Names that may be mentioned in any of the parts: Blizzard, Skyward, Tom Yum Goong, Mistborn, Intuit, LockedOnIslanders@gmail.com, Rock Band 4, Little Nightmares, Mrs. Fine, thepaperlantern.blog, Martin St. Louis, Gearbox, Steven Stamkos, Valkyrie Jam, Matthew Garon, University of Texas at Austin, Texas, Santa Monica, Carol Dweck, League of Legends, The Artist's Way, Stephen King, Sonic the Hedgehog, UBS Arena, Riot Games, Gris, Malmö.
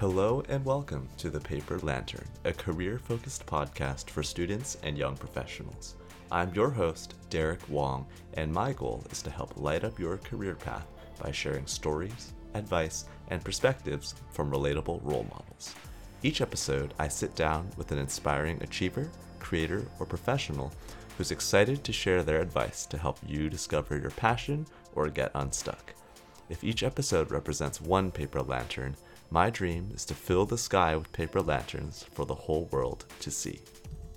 Hello and welcome to The Paper Lantern, a career-focused podcast for students and young professionals. I'm your host, Derek Wong, and my goal is to help light up your career path by sharing stories, advice, and perspectives from relatable role models. Each episode, I sit down with an inspiring achiever, creator, or professional who's excited to share their advice to help you discover your passion or get unstuck. If each episode represents one paper lantern, my dream is to fill the sky with paper lanterns for the whole world to see.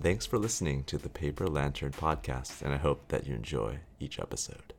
Thanks for listening to the Paper Lantern podcast, and I hope that you enjoy each episode.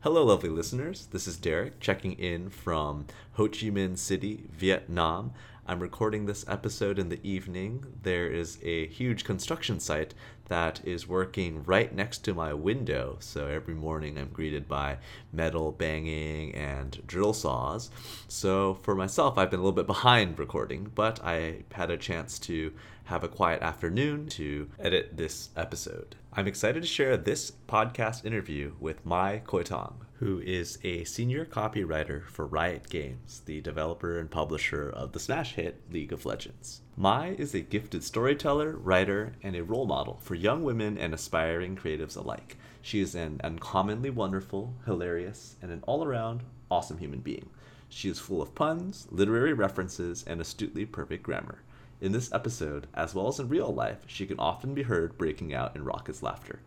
Hello, lovely listeners. This is Derek checking in from Ho Chi Minh City, Vietnam. I'm recording this episode in the evening. There is a huge construction site that is working right next to my window. So every morning I'm greeted by metal banging and drill saws. So for myself, I've been a little bit behind recording, but I had a chance to have a quiet afternoon to edit this episode. I'm excited to share this podcast interview with Mai Koythong, who is a senior copywriter for Riot Games, the developer and publisher of the smash hit League of Legends. Mai is a gifted storyteller, writer, and a role model for young women and aspiring creatives alike. She is an uncommonly wonderful, hilarious, and an all-around awesome human being. She is full of puns, literary references, and astutely perfect grammar. In this episode, as well as in real life, she can often be heard breaking out in raucous laughter.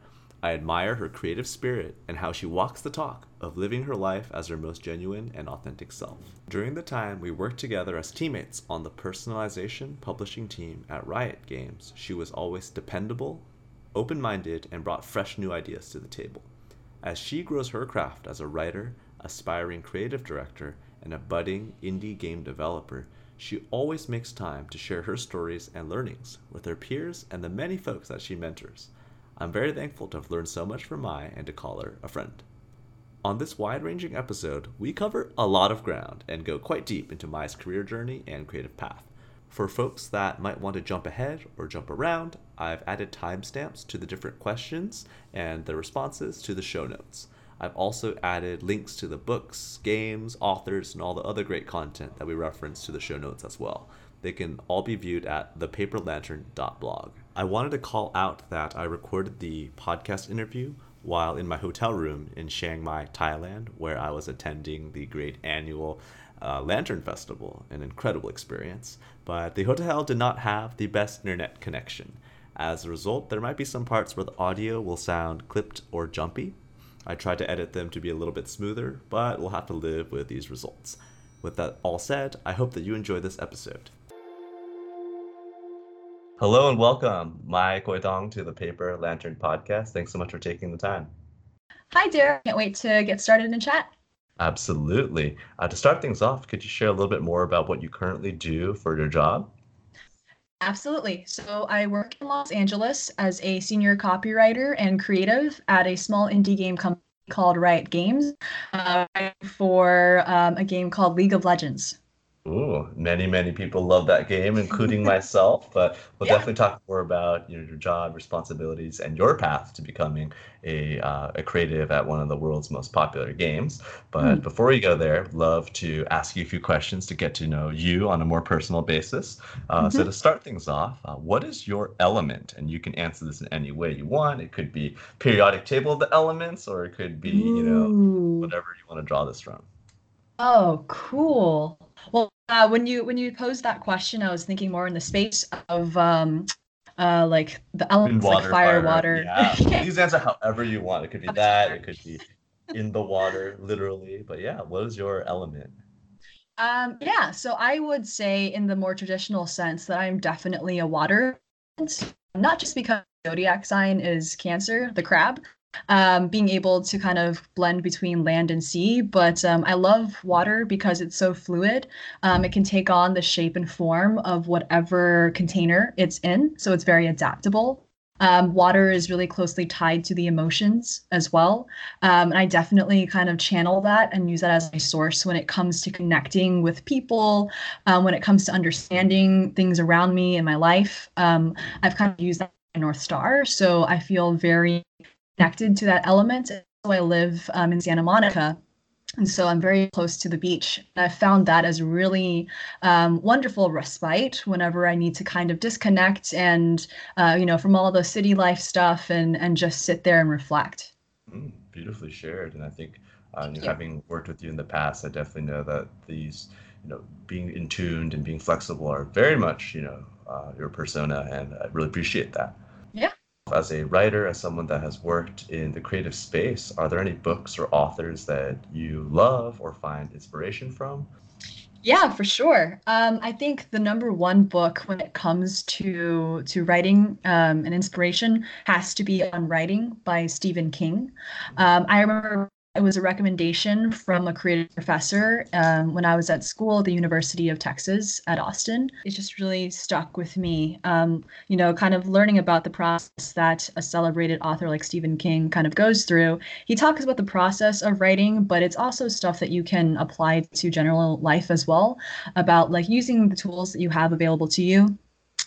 I admire her creative spirit and how she walks the talk of living her life as her most genuine and authentic self. During the time we worked together as teammates on the personalization publishing team at Riot Games, she was always dependable, open-minded, and brought fresh new ideas to the table. As she grows her craft as a writer, aspiring creative director, and a budding indie game developer, she always makes time to share her stories and learnings with her peers and the many folks that she mentors. I'm very thankful to have learned so much from Mai and to call her a friend. On this wide-ranging episode, we cover a lot of ground and go quite deep into Mai's career journey and creative path. For folks that might want to jump ahead or jump around, I've added timestamps to the different questions and the responses to the show notes. I've also added links to the books, games, authors, and all the other great content that we reference to the show notes as well. They can all be viewed at thepaperlantern.blog. I wanted to call out that I recorded the podcast interview while in my hotel room in Chiang Mai, Thailand, where I was attending the great annual Lantern Festival, an incredible experience. But the hotel did not have the best internet connection. As a result, there might be some parts where the audio will sound clipped or jumpy. I tried to edit them to be a little bit smoother, but we'll have to live with these results. With that all said, I hope that you enjoy this episode. Hello and welcome, Mai Koythong, to the Paper Lantern podcast. Thanks so much for taking the time. Hi, Derek. Can't wait to get started and chat. Absolutely. To start things off, could you share a little bit more about what you currently do for your job? Absolutely. So I work in Los Angeles as a senior copywriter and creative at a small indie game company called Riot Games for a game called League of Legends. Ooh, many people love that game, including myself. But we'll definitely talk more about your job responsibilities and your path to becoming a creative at one of the world's most popular games. But before we go there, I'd love to ask you a few questions to get to know you on a more personal basis. So to start things off, what is your element? And you can answer this in any way you want. It could be periodic table of the elements, or it could be whatever you want to draw this from. Oh, cool. Well, when you posed that question, I was thinking more in the space of like the elements, water, like fire, water. Yeah. Please answer however you want. It could be that. It could be in the water, literally. But yeah, what is your element? So I would say, in the more traditional sense, that I'm definitely a water. Not just because zodiac sign is Cancer, the crab. Being able to kind of blend between land and sea, but I love water because it's so fluid. It can take on the shape and form of whatever container it's in, so it's very adaptable. Water is really closely tied to the emotions as well, and I definitely kind of channel that and use that as my source when it comes to connecting with people, when it comes to understanding things around me in my life. I've kind of used that as my North Star, so I feel very connected to that element. So I live in Santa Monica, And so I'm very close to the beach. And I found that as a really wonderful respite whenever I need to kind of disconnect and, you know, from all the city life stuff and just sit there and reflect. Beautifully shared. And I think having worked with you in the past, I definitely know that these, you know, being in tuned and being flexible are very much, you know, your persona. And I really appreciate that. Yeah. As a writer, as someone that has worked in the creative space, are there any books or authors that you love or find inspiration from? Yeah, for sure. I think the number one book when it comes to writing and inspiration has to be On Writing by Stephen King. I remember it was a recommendation from a creative professor when I was at school at the University of Texas at Austin. It just really stuck with me, you know, kind of learning about the process that a celebrated author like Stephen King kind of goes through. He talks about the process of writing, but it's also stuff that you can apply to general life as well, about like using the tools that you have available to you.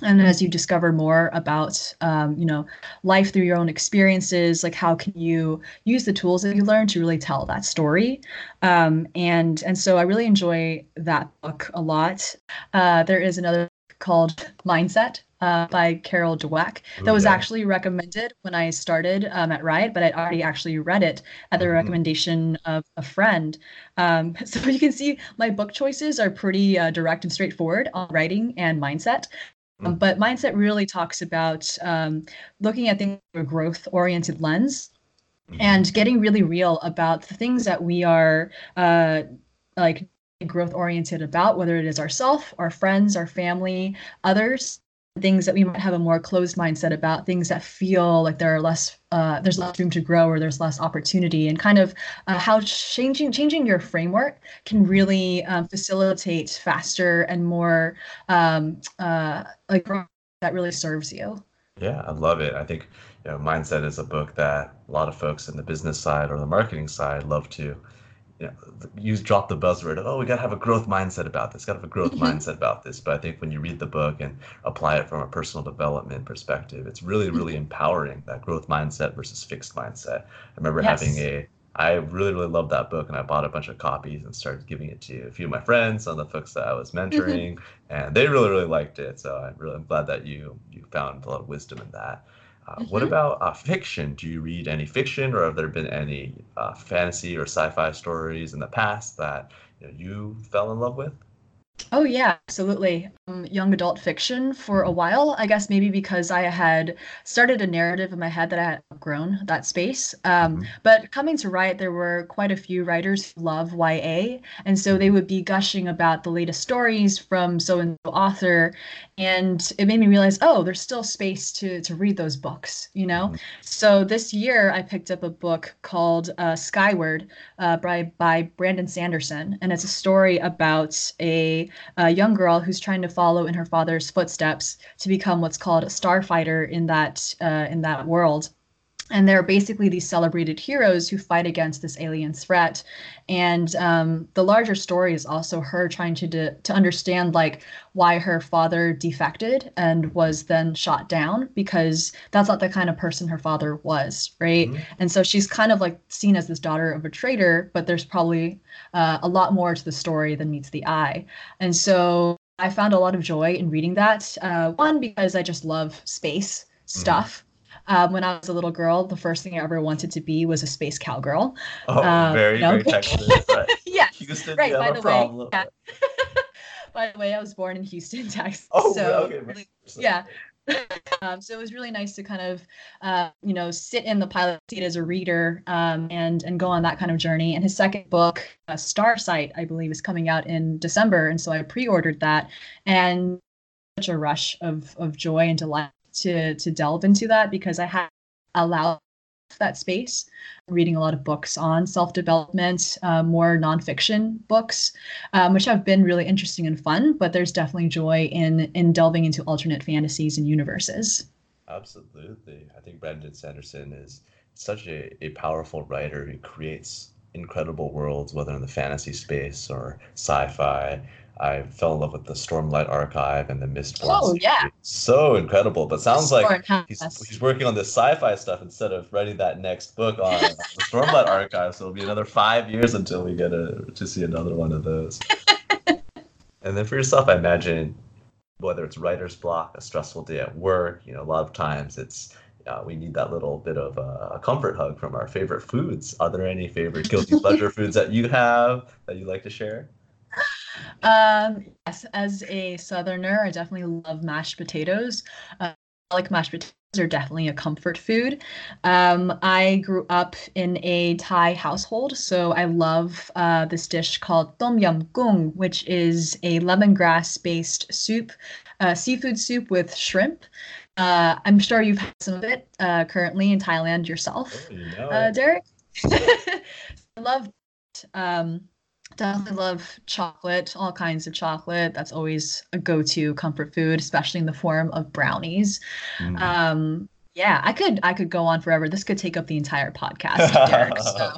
And as you discover more about, you know, life through your own experiences, like how can you use the tools that you learn to really tell that story? And so I really enjoy that book a lot. There is another book called Mindset by Carol Dweck that was actually recommended when I started at Riot, but I'd already actually read it at the recommendation of a friend. So you can see my book choices are pretty direct and straightforward on writing and mindset. But mindset really talks about looking at things through a growth-oriented lens and getting really real about the things that we are like growth-oriented about, whether it is ourself, our friends, our family, others, things that we might have a more closed mindset about, things that feel like there are less, there's less room to grow or there's less opportunity, and kind of how changing your framework can really facilitate faster and more like growth that really serves you. Yeah, I love it. I think, you know, mindset is a book that a lot of folks in the business side or the marketing side love to, you know, you drop the buzzword of, oh, we got to have a growth mindset about this, got to have a growth mindset about this. But I think when you read the book and apply it from a personal development perspective, it's really, really empowering, that growth mindset versus fixed mindset. I remember I really, really loved that book, and I bought a bunch of copies and started giving it to a few of my friends, some of the folks that I was mentoring, and they really, really liked it. So I'm glad that you found a lot of wisdom in that. What about fiction? Do you read any fiction, or have there been any fantasy or sci-fi stories in the past that, you know, you fell in love with? Oh, yeah, absolutely. Young adult fiction for a while, I guess maybe because I had started a narrative in my head that I had outgrown that space. But coming to Riot, there were quite a few writers who love YA. And so they would be gushing about the latest stories from so-and-so author. And it made me realize, oh, there's still space to read those books, you know? So this year I picked up a book called Skyward by Brandon Sanderson. And it's a story about a young girl who's trying to follow in her father's footsteps to become what's called a starfighter in that world. And they're basically these celebrated heroes who fight against this alien threat. And the larger story is also her trying to understand, like, why her father defected and was then shot down, because that's not the kind of person her father was, right? And so she's kind of like seen as this daughter of a traitor, but there's probably a lot more to the story than meets the eye. And so I found a lot of joy in reading that. One, because I just love space stuff. When I was a little girl, the first thing I ever wanted to be was a space cowgirl. Oh, very, very Texas. Right. Yes. Houston, right, by the way. Yeah. By the way, I was born in Houston, Texas. Oh, so, okay. Really, yeah. So it was really nice to kind of, you know, sit in the pilot seat as a reader and go on that kind of journey. And his second book, Starsight, I believe, is coming out in December. And so I pre-ordered that. And such a rush of joy and delight to delve into that, because I have allowed that space, reading a lot of books on self-development, more nonfiction books, which have been really interesting and fun, but there's definitely joy in delving into alternate fantasies and universes. Absolutely. I think Brandon Sanderson is such a powerful writer who creates incredible worlds, whether in the fantasy space or sci-fi. I fell in love with the Stormlight Archive and the Mistborn. Oh, yeah. So incredible. But sounds like he's working on this sci-fi stuff instead of writing that next book on the Stormlight Archive. So it'll be another 5 years until we get to see another one of those. And then for yourself, I imagine, whether it's writer's block, a stressful day at work, you know, a lot of times it's we need that little bit of a comfort hug from our favorite foods. Are there any favorite guilty pleasure foods that you have that you'd like to share? Yes, as a Southerner, I definitely love mashed potatoes. Like mashed potatoes are definitely a comfort food. I grew up in a Thai household, so I love this dish called Tom Yum Goong, which is a lemongrass-based soup, seafood soup with shrimp. I'm sure you've had some of it currently in Thailand yourself, Derek. I love it. Definitely love chocolate, all kinds of chocolate. That's always a go-to comfort food, especially in the form of brownies. Mm. Yeah, I could go on forever. This could take up the entire podcast, Derek. So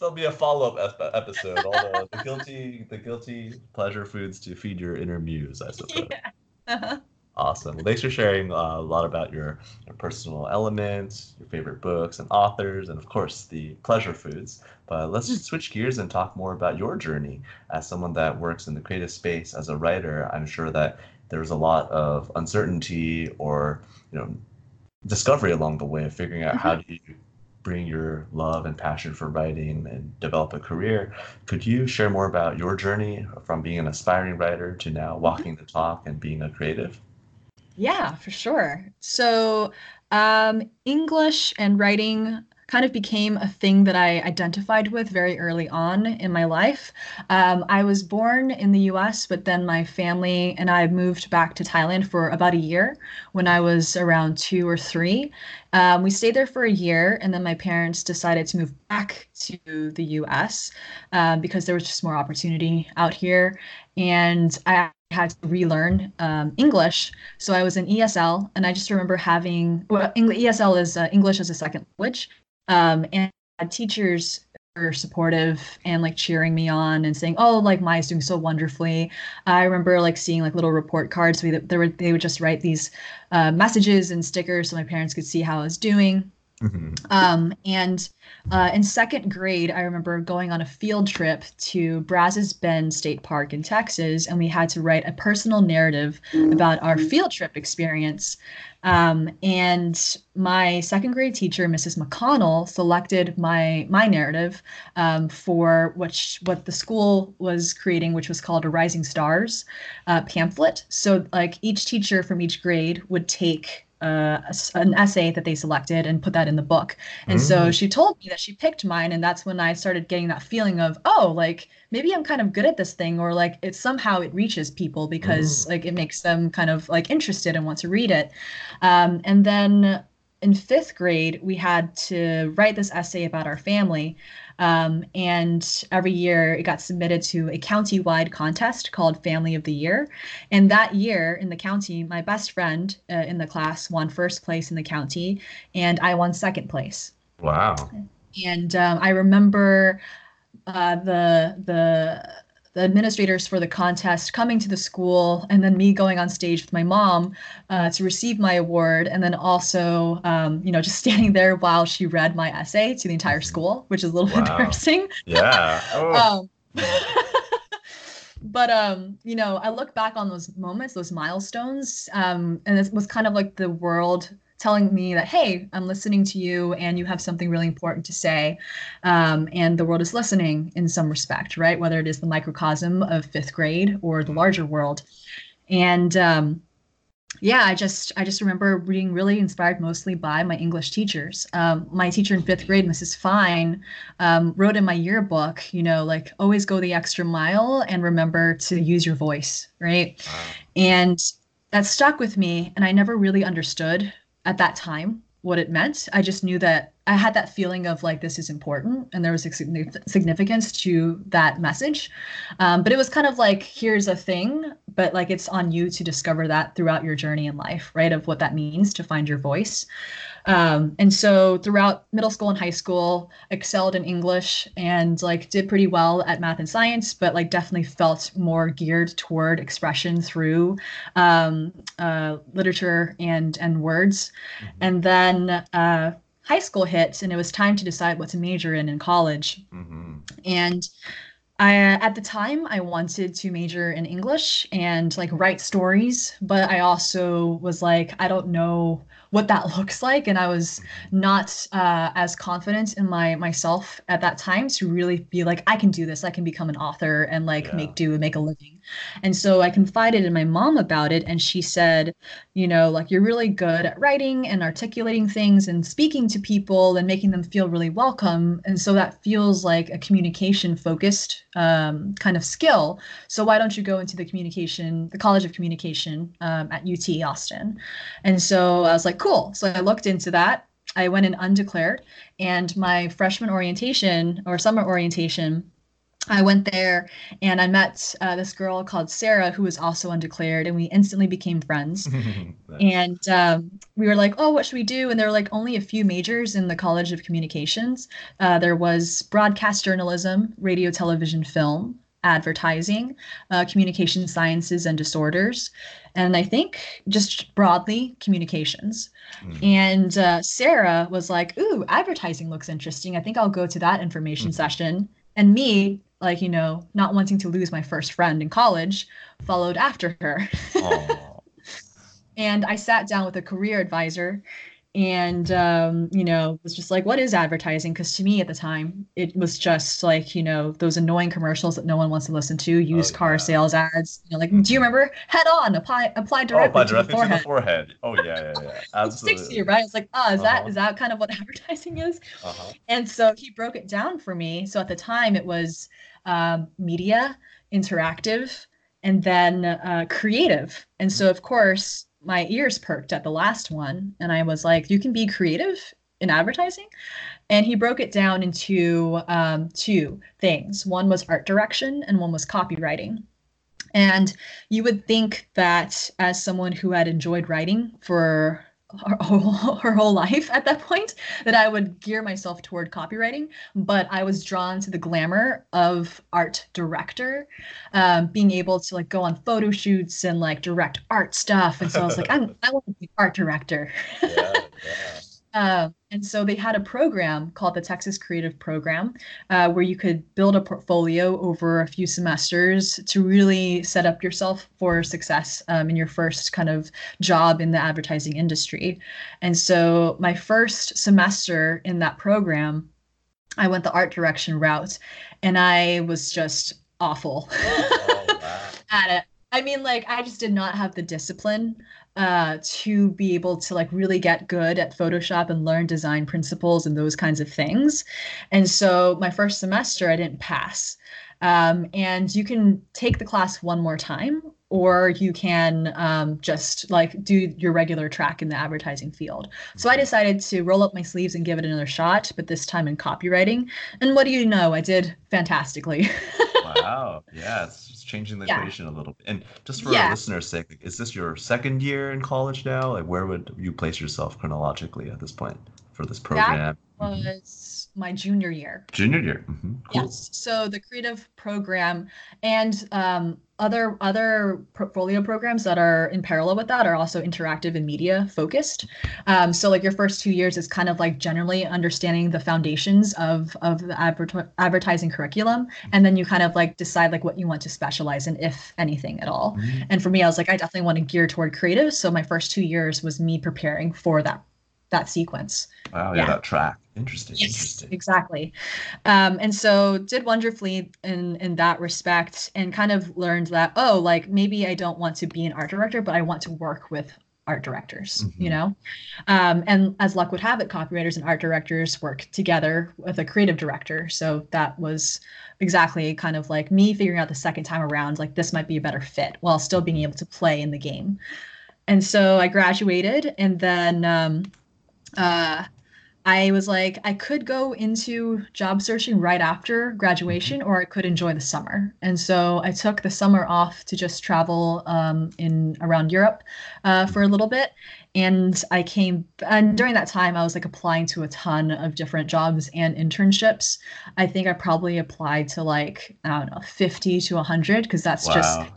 there'll be a follow-up episode. Although the guilty pleasure foods to feed your inner muse, I suppose. Yeah. Uh-huh. Awesome. Well, thanks for sharing a lot about your personal elements, your favorite books and authors, and of course the pleasure foods. But let's switch gears and talk more about your journey as someone that works in the creative space as a writer. I'm sure that there's a lot of uncertainty or, you know, discovery along the way of figuring out how do you bring your love and passion for writing and develop a career. Could you share more about your journey from being an aspiring writer to now walking the talk and being a creative? Yeah, for sure. So English and writing kind of became a thing that I identified with very early on in my life. I was born in the US, but then my family and I moved back to Thailand for about a year when I was around 2 or 3. We stayed there for a year, and then my parents decided to move back to the US because there was just more opportunity out here. And I had to relearn English. So I was in ESL, and I just remember having, well, ESL is English as a second language. And I had teachers who were supportive and like cheering me on and saying, oh, like Mai's doing so wonderfully. I remember like seeing like little report cards. They would just write these messages and stickers so my parents could see how I was doing. And in second grade, I remember going on a field trip to Brazos Bend State Park in Texas, and we had to write a personal narrative about our field trip experience. And my second grade teacher, Mrs. McConnell, selected my narrative for what the school was creating, which was called a Rising Stars pamphlet. So like each teacher from each grade would take an essay that they selected and put that in the book. And so she told me that she picked mine, and that's when I started getting that feeling of, oh, like maybe I'm kind of good at this thing, or like it somehow it reaches people because like it makes them kind of like interested and want to read it. And then in fifth grade, we had to write this essay about our family. And every year it got submitted to a county-wide contest called Family of the Year. And that year in the county, my best friend in the class won first place in the county, and I won second place. Wow. And I remember the administrators for the contest coming to the school, and then me going on stage with my mom to receive my award, and then also, you know, just standing there while she read my essay to the entire school, which is a little bit embarrassing. Yeah. Oh. But, you know, I look back on those moments, those milestones, and it was kind of like the world telling me that, hey, I'm listening to you and you have something really important to say. And the world is listening in some respect, right? Whether it is the microcosm of fifth grade or the larger world. And yeah, I just remember being really inspired mostly by my English teachers. My teacher in fifth grade, Mrs. Fine, wrote in my yearbook, you know, like always go the extra mile and remember to use your voice, right? And that stuck with me, and I never really understood at that time what it meant. I just knew that I had that feeling of like, this is important, and there was a significance to that message. But it was kind of like, here's a thing but like it's on you to discover that throughout your journey in life, right? Of what that means to find your voice. And so throughout middle school and high school, excelled in English and like did pretty well at math and science, but like definitely felt more geared toward expression through literature and words. Mm-hmm. And then high school hit and it was time to decide what to major in college. Mm-hmm. And at the time, I wanted to major in English and like write stories, but I also was like, I don't know what that looks like. And I was not as confident in myself at that time to really be like, I can do this. I can become an author and like make a living. And so I confided in my mom about it. And she said, you know, like you're really good at writing and articulating things and speaking to people and making them feel really welcome. And so that feels like a communication focused kind of skill. So why don't you go into the College of Communication at UT Austin? And so I was like, cool. So I looked into that. I went in undeclared, and my freshman orientation or summer orientation, I went there and I met this girl called Sarah, who was also undeclared, and we instantly became friends. And we were like, oh, what should we do? And there were like only a few majors in the College of Communications. There was broadcast journalism, radio, television, film, advertising, communication sciences and disorders, and I think just broadly communications. Mm. And Sarah was like, ooh, advertising looks interesting. I think I'll go to that information session. And me, like, you know, not wanting to lose my first friend in college, followed after her. And I sat down with a career advisor and, you know, was just like, what is advertising? Because to me at the time, it was just like, you know, those annoying commercials that no one wants to listen to, used car sales ads. You know, like, do you remember? Head on, apply directly to the forehead. Oh, yeah. Absolutely. It sticks to you, right? It's like, is that kind of what advertising is? Uh-huh. And so he broke it down for me. So at the time, it was media, interactive, and then creative. And so, of course, my ears perked at the last one. And I was like, you can be creative in advertising. And he broke it down into two things. One was art direction and one was copywriting. And you would think that as someone who had enjoyed writing for her whole life at that point, that I would gear myself toward copywriting, but I was drawn to the glamour of art director, being able to like go on photo shoots and like direct art stuff. And so I was like, I want to be an art director. And so they had a program called the Texas Creative Program, where you could build a portfolio over a few semesters to really set up yourself for success in your first kind of job in the advertising industry. And so my first semester in that program, I went the art direction route, and I was just awful at it. I mean, like, I just did not have the discipline to be able to like really get good at Photoshop and learn design principles and those kinds of things. And so my first semester, I didn't pass. And you can take the class one more time, or you can just like do your regular track in the advertising field. So I decided to roll up my sleeves and give it another shot, but this time in copywriting. And what do you know? I did fantastically. Wow. Yeah. It's just changing the equation a little bit. And just for our listeners' sake, is this your second year in college now? Like, where would you place yourself chronologically at this point for this program? That was my junior year. Junior year. Mm-hmm. Cool. Yes. So the creative program and other portfolio programs that are in parallel with that are also interactive and media focused. So like your first 2 years is kind of like generally understanding the foundations of the advertising curriculum. And then you kind of like decide like what you want to specialize in, if anything at all. Mm-hmm. And for me, I was like, I definitely want to gear toward creative. So my first 2 years was me preparing for that sequence. Wow, yeah, that track. Interesting. Yes, interesting. Exactly. And so did wonderfully in that respect, and kind of learned that, oh, like maybe I don't want to be an art director, but I want to work with art directors, you know? And as luck would have it, copywriters and art directors work together with a creative director. So that was exactly kind of like me figuring out the second time around, like this might be a better fit while still being able to play in the game. And so I graduated, and then I was like, I could go into job searching right after graduation, or I could enjoy the summer. And so I took the summer off to just travel around Europe for a little bit. And I came, and during that time, I was like applying to a ton of different jobs and internships. I think I probably applied to like, I don't know, 50 to 100, because that's just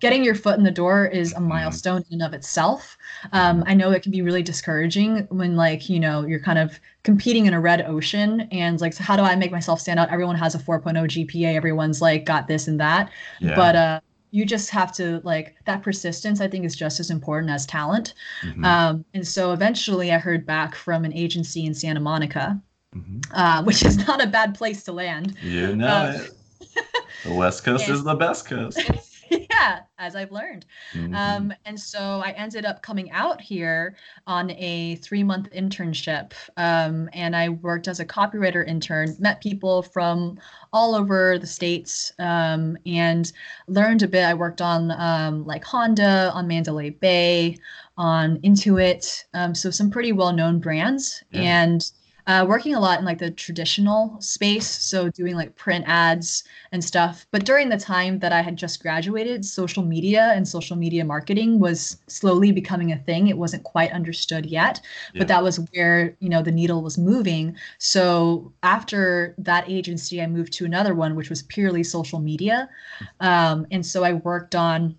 getting your foot in the door is a milestone in and of itself. I know it can be really discouraging when, like, you know, you're kind of competing in a red ocean and like, so how do I make myself stand out? Everyone has a 4.0 GPA. Everyone's like got this and that. Yeah. But you just have to, like, that persistence, I think, is just as important as talent. Mm-hmm. And so eventually I heard back from an agency in Santa Monica, which is not a bad place to land. You know it. The West Coast is the best coast. Yeah, as I've learned. And so I ended up coming out here on a 3-month internship. And I worked as a copywriter intern, met people from all over the States, and learned a bit. I worked on like Honda, on Mandalay Bay, on Intuit. So some pretty well-known brands. Yeah. And working a lot in like the traditional space, so doing like print ads and stuff. But during the time that I had just graduated, social media and social media marketing was slowly becoming a thing. It wasn't quite understood yet, but that was where, you know, the needle was moving. So after that agency, I moved to another one, which was purely social media. And so I worked on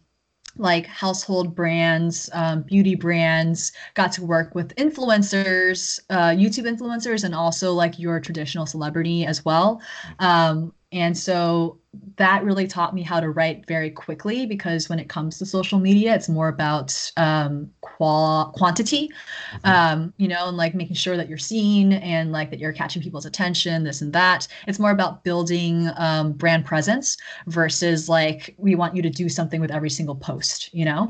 like household brands, beauty brands, got to work with influencers, YouTube influencers, and also like your traditional celebrity as well. And so that really taught me how to write very quickly, because when it comes to social media, it's more about quantity, you know, and like making sure that you're seen and like that you're catching people's attention, this and that. It's more about building brand presence versus like, we want you to do something with every single post, you know?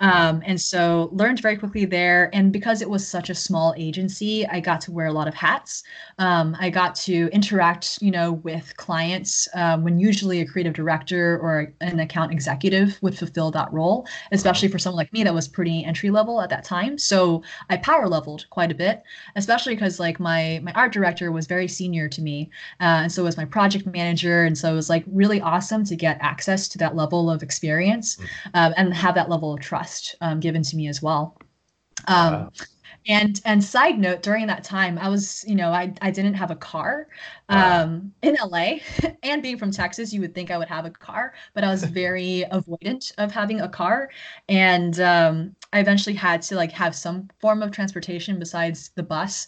Yeah. And so learned very quickly there. And because it was such a small agency, I got to wear a lot of hats. I got to interact, you know, with clients when usually a creative director or an account executive would fulfill that role, especially for someone like me that was pretty entry level at that time. So I power leveled quite a bit, especially because like my art director was very senior to me. And so was my project manager. And so it was like really awesome to get access to that level of experience and have that level of trust given to me as well. Wow. And side note, during that time, I was, you know, I didn't have a car in LA, and being from Texas, you would think I would have a car, but I was very avoidant of having a car. And I eventually had to like have some form of transportation besides the bus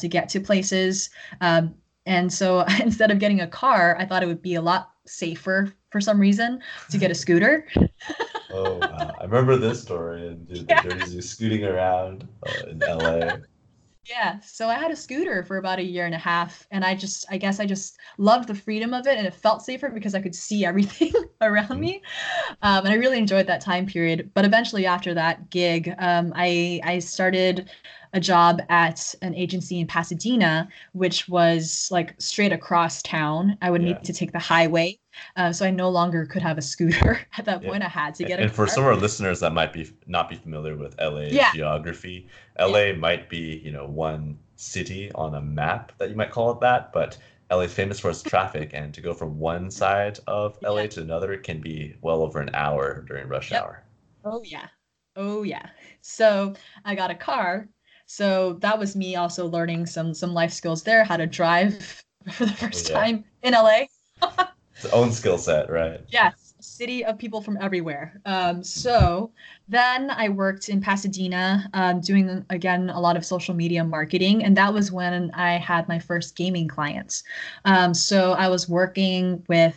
to get to places. And so instead of getting a car, I thought it would be a lot safer for some reason to get a scooter. Oh, wow. I remember this story in New Jersey, scooting around in LA. Yeah. So I had a scooter for about 1.5 years. And I guess I just loved the freedom of it. And it felt safer because I could see everything around me. And I really enjoyed that time period. But eventually after that gig, I started a job at an agency in Pasadena, which was like straight across town. I would need to take the highway. So I no longer could have a scooter at that point. I had to get a car. And for some of our listeners that might be not be familiar with LA geography, LA might be, you know, one city on a map that you might call it that, but LA is famous for its traffic, and to go from one side of LA to another can be well over an hour during rush hour. Oh yeah. Oh yeah. So I got a car. So that was me also learning some life skills there, how to drive for the first time in LA. Its own skill set, right? Yes, city of people from everywhere. So then I worked in Pasadena doing, again, a lot of social media marketing. And that was when I had my first gaming clients. So I was working with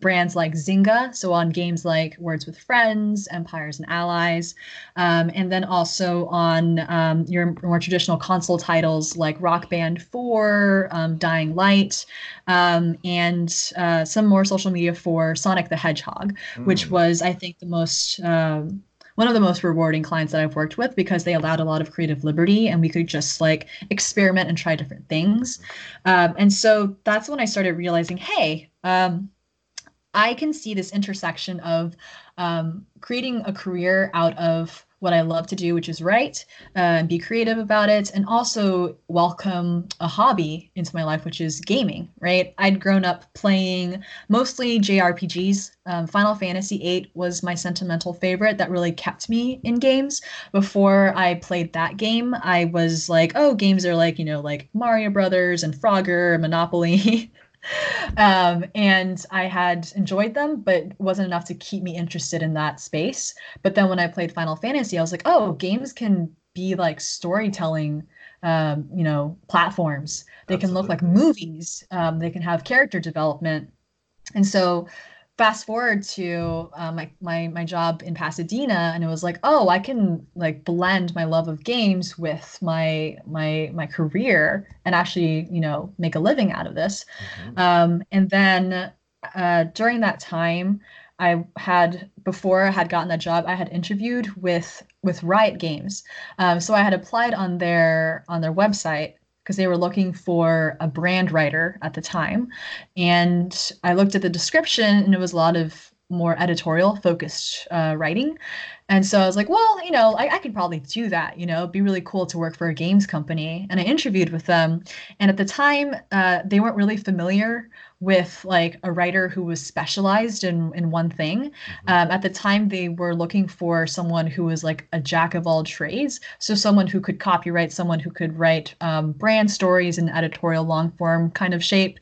brands like Zynga, so on games like Words with Friends, Empires and Allies, and then also on your more traditional console titles like Rock Band 4, Dying Light, and some more social media for Sonic the Hedgehog, which was, I think, the most... one of the most rewarding clients that I've worked with, because they allowed a lot of creative liberty and we could just like experiment and try different things. And so that's when I started realizing, hey, I can see this intersection of creating a career out of what I love to do, which is write, and be creative about it, and also welcome a hobby into my life, which is gaming, right? I'd grown up playing mostly JRPGs. Final Fantasy VIII was my sentimental favorite that really kept me in games. Before I played that game, I was like, oh, games are like, you know, like Mario Brothers and Frogger and Monopoly. And I had enjoyed them, but wasn't enough to keep me interested in that space. But then when I played Final Fantasy, I was like, oh, games can be like storytelling, you know, platforms. They Absolutely. Can look like movies. They can have character development. And so fast forward to my job in Pasadena, and it was like, oh, I can like blend my love of games with my career and actually, you know, make a living out of this. Mm-hmm. And then during that time, before I had gotten that job, I had interviewed with Riot Games. So I had applied on their website, because they were looking for a brand writer at the time. And I looked at the description, and it was a lot of more editorial focused writing. And so I was like, well, you know, I could probably do that, you know, it'd be really cool to work for a games company. And I interviewed with them. And at the time, they weren't really familiar with like a writer who was specialized in one thing. At the time, they were looking for someone who was like a jack of all trades. So someone who could copyright, someone who could write brand stories in editorial long form kind of shape,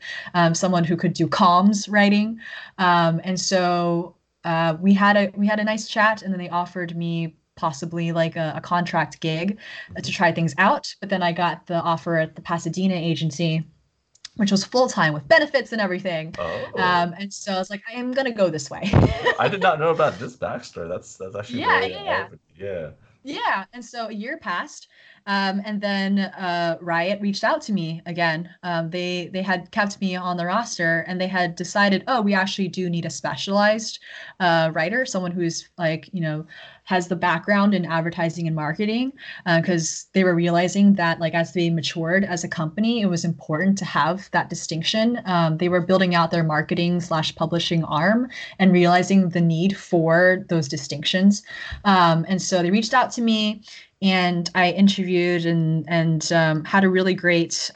someone who could do comms writing. And so we had a nice chat, and then they offered me possibly like a contract gig to try things out. But then I got the offer at the Pasadena agency, which was full-time with benefits and everything. Oh. And so I was like, I am going to go this way. I did not know about this backstory. That's actually Yeah. And so a year passed, and then Riot reached out to me again. They had kept me on the roster, and they had decided, oh, we actually do need a specialized writer, someone who's like, you know, has the background in advertising and marketing, because they were realizing that like as they matured as a company, it was important to have that distinction. They were building out their marketing/publishing arm and realizing the need for those distinctions. And so they reached out to me, and I interviewed and had a really great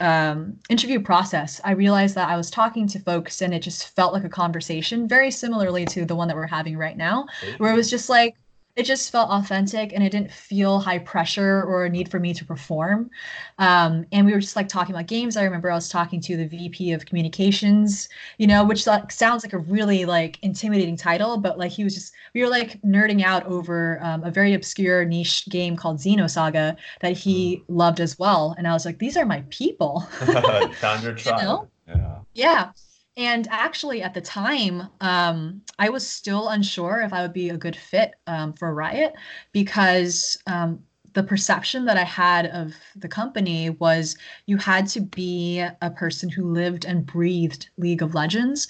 interview process. I realized that I was talking to folks, and it just felt like a conversation, very similarly to the one that we're having right now, where it was just like, it just felt authentic, and it didn't feel high pressure or a need for me to perform. And we were just like talking about games. I remember I was talking to the VP of communications, you know, which like, sounds like a really like intimidating title, but like we were like nerding out over a very obscure niche game called Xenosaga that he loved as well. And I was like, these are my people. Found your tribe. You know? Yeah. And actually, at the time, I was still unsure if I would be a good fit for Riot, because the perception that I had of the company was you had to be a person who lived and breathed League of Legends,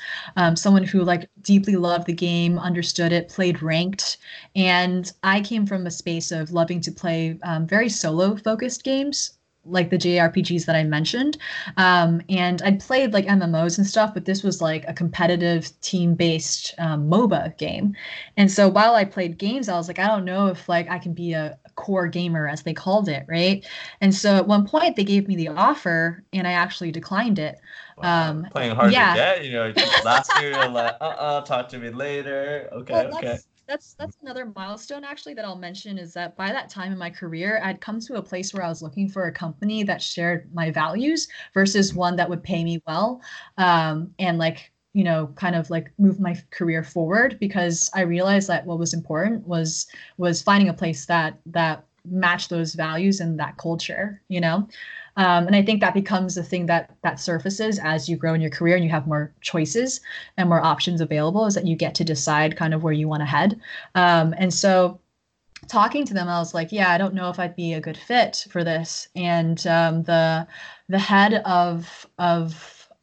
someone who like deeply loved the game, understood it, played ranked. And I came from a space of loving to play very solo-focused games, like the JRPGs that I mentioned. And I'd played like MMOs and stuff, but this was like a competitive team-based MOBA game. And so while I played games, I was like, I don't know if like I can be a core gamer, as they called it, right? And so at one point they gave me the offer, and I actually declined it. Wow. Playing hard to get, you know, last year you're like, talk to me later. Okay, well, okay. That's another milestone, actually, that I'll mention, is that by that time in my career, I'd come to a place where I was looking for a company that shared my values versus one that would pay me well, and like, you know, kind of like move my career forward, because I realized that what was important was finding a place that matched those values and that culture, you know. And I think that becomes the thing that surfaces as you grow in your career and you have more choices and more options available, is that you get to decide kind of where you want to head. And so talking to them, I was like, yeah, I don't know if I'd be a good fit for this. And the head of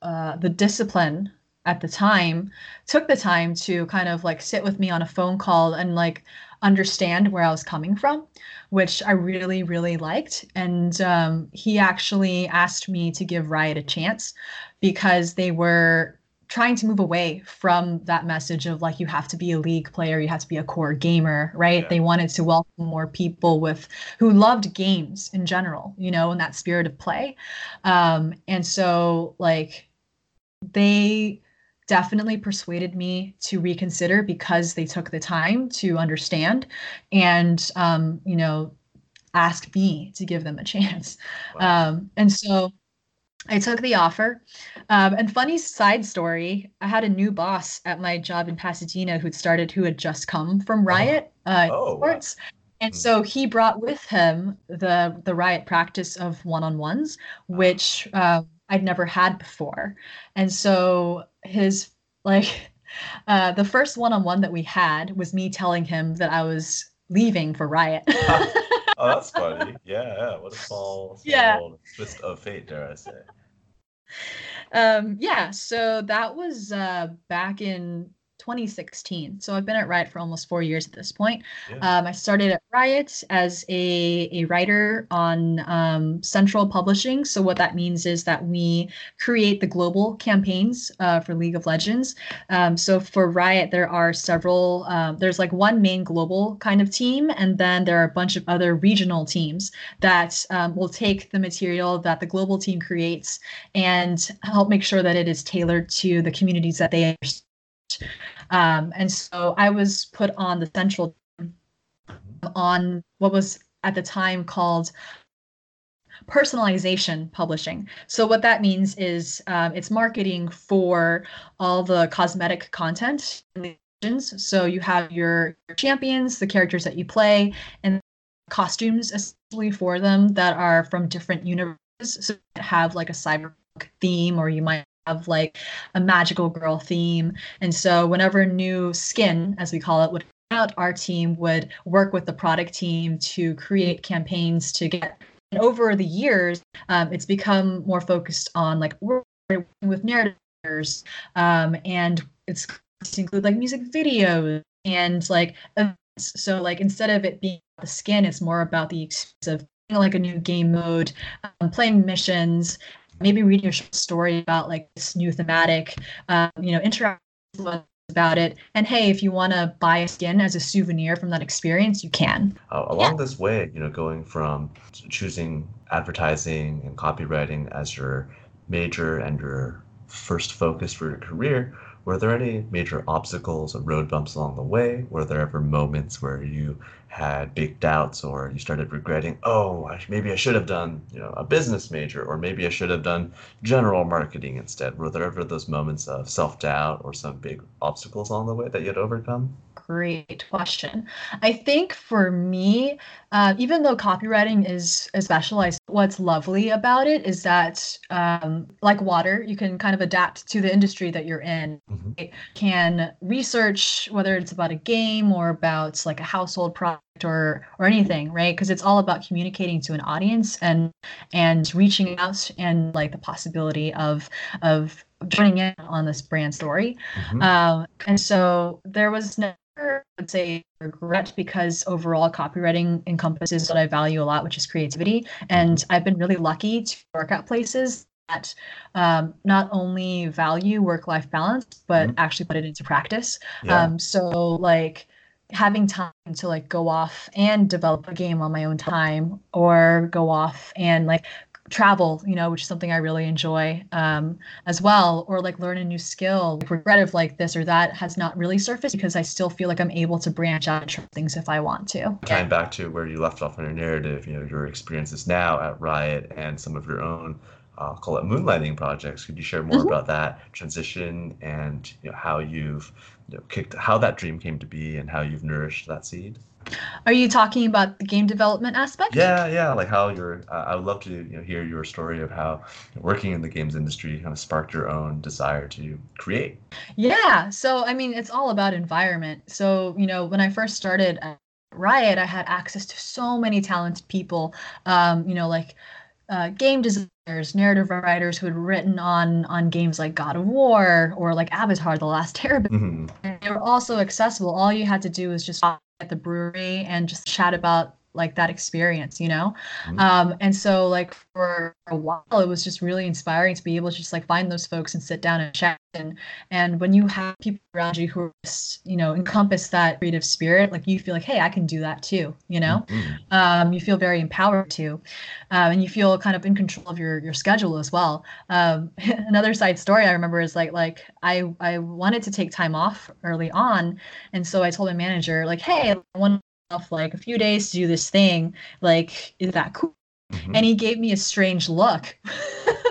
the discipline at the time took the time to kind of like sit with me on a phone call and like understand where I was coming from, which I really, really liked. And he actually asked me to give Riot a chance, because they were trying to move away from that message of like, you have to be a League player, you have to be a core gamer, right? Yeah. They wanted to welcome more people who loved games in general, you know, and that spirit of play. And so like they definitely persuaded me to reconsider because they took the time to understand and, you know, asked me to give them a chance. Wow. And so I took the offer. And funny side story, I had a new boss at my job in Pasadena who had just come from Riot Sports. And so he brought with him the Riot practice of one-on-ones, which I'd never had before. And so his the first one-on-one that we had was me telling him that I was leaving for Riot. Oh, that's funny. Yeah. What a small twist of fate, dare I say. So that was back in 2016. So I've been at Riot for almost 4 years at this point. Yeah. I started at Riot as a writer on central publishing. So what that means is that we create the global campaigns for League of Legends. So for Riot, there are several, there's like one main global kind of team, and then there are a bunch of other regional teams that will take the material that the global team creates and help make sure that it is tailored to the communities that they understand. And so I was put on the central on what was at the time called personalization publishing. So what that means is it's marketing for all the cosmetic content. So you have your champions, the characters that you play, and costumes essentially for them that are from different universes. So you might have like a cyberpunk theme, or you might have like a magical girl theme. And so whenever new skin, as we call it, would come out, our team would work with the product team to create campaigns to get. And over the years, it's become more focused on like working with narrators, and it's include like music videos and like events. So like instead of it being the skin, it's more about the experience of like a new game mode, playing missions, maybe reading a short story about like this new thematic, you know, interact about it. And hey, if you want to buy a skin as a souvenir from that experience, you can. This way, you know, going from choosing advertising and copywriting as your major and your first focus for your career, were there any major obstacles or road bumps along the way? Were there ever moments where you had big doubts or you started regretting, oh, maybe I should have done, you know, a business major, or maybe I should have done general marketing instead? Were there ever those moments of self-doubt or some big obstacles along the way that you had overcome? Great question. I think for me, even though copywriting is specialized, what's lovely about it is that like water, you can kind of adapt to the industry that you're in. Mm-hmm. You can research whether it's about a game or about like a household product or anything, right? Because it's all about communicating to an audience and reaching out and like the possibility of joining in on this brand story. Mm-hmm. And so there was no, I'd say, regret, because overall copywriting encompasses what I value a lot, which is creativity. And I've been really lucky to work at places that not only value work-life balance, but mm-hmm. actually put it into practice. Yeah. So like having time to like go off and develop a game on my own time, or go off and like travel, you know, which is something I really enjoy as well, or like learn a new skill. Like, regret of like this or that has not really surfaced because I still feel like I'm able to branch out and try things if I want to. Tying back to where you left off on your narrative, you know, your experiences now at Riot and some of your own, I'll call it moonlighting projects. Could you share more mm-hmm. about that transition and, you know, how you've, you know, how that dream came to be and how you've nourished that seed? Are you talking about the game development aspect? Yeah. Like how you're, I would love to, you know, hear your story of how working in the games industry kind of sparked your own desire to create. Yeah. So, I mean, it's all about environment. So, you know, when I first started at Riot, I had access to so many talented people, you know, like game designers, narrative writers who had written on games like God of War or like Avatar: The Last Airbender. Mm-hmm. They were also accessible. All you had to do was just at the brewery and just chat about like that experience, you know? Mm-hmm. And so like for a while, it was just really inspiring to be able to just like find those folks and sit down and chat. And when you have people around you who are just, you know, encompass that creative spirit, like you feel like, hey, I can do that too, you know? Mm-hmm. You feel very empowered too. And you feel kind of in control of your schedule as well. Another side story I remember is like I wanted to take time off early on. And so I told my manager like, hey, I want like a few days to do this thing, like, is that cool? Mm-hmm. And he gave me a strange look.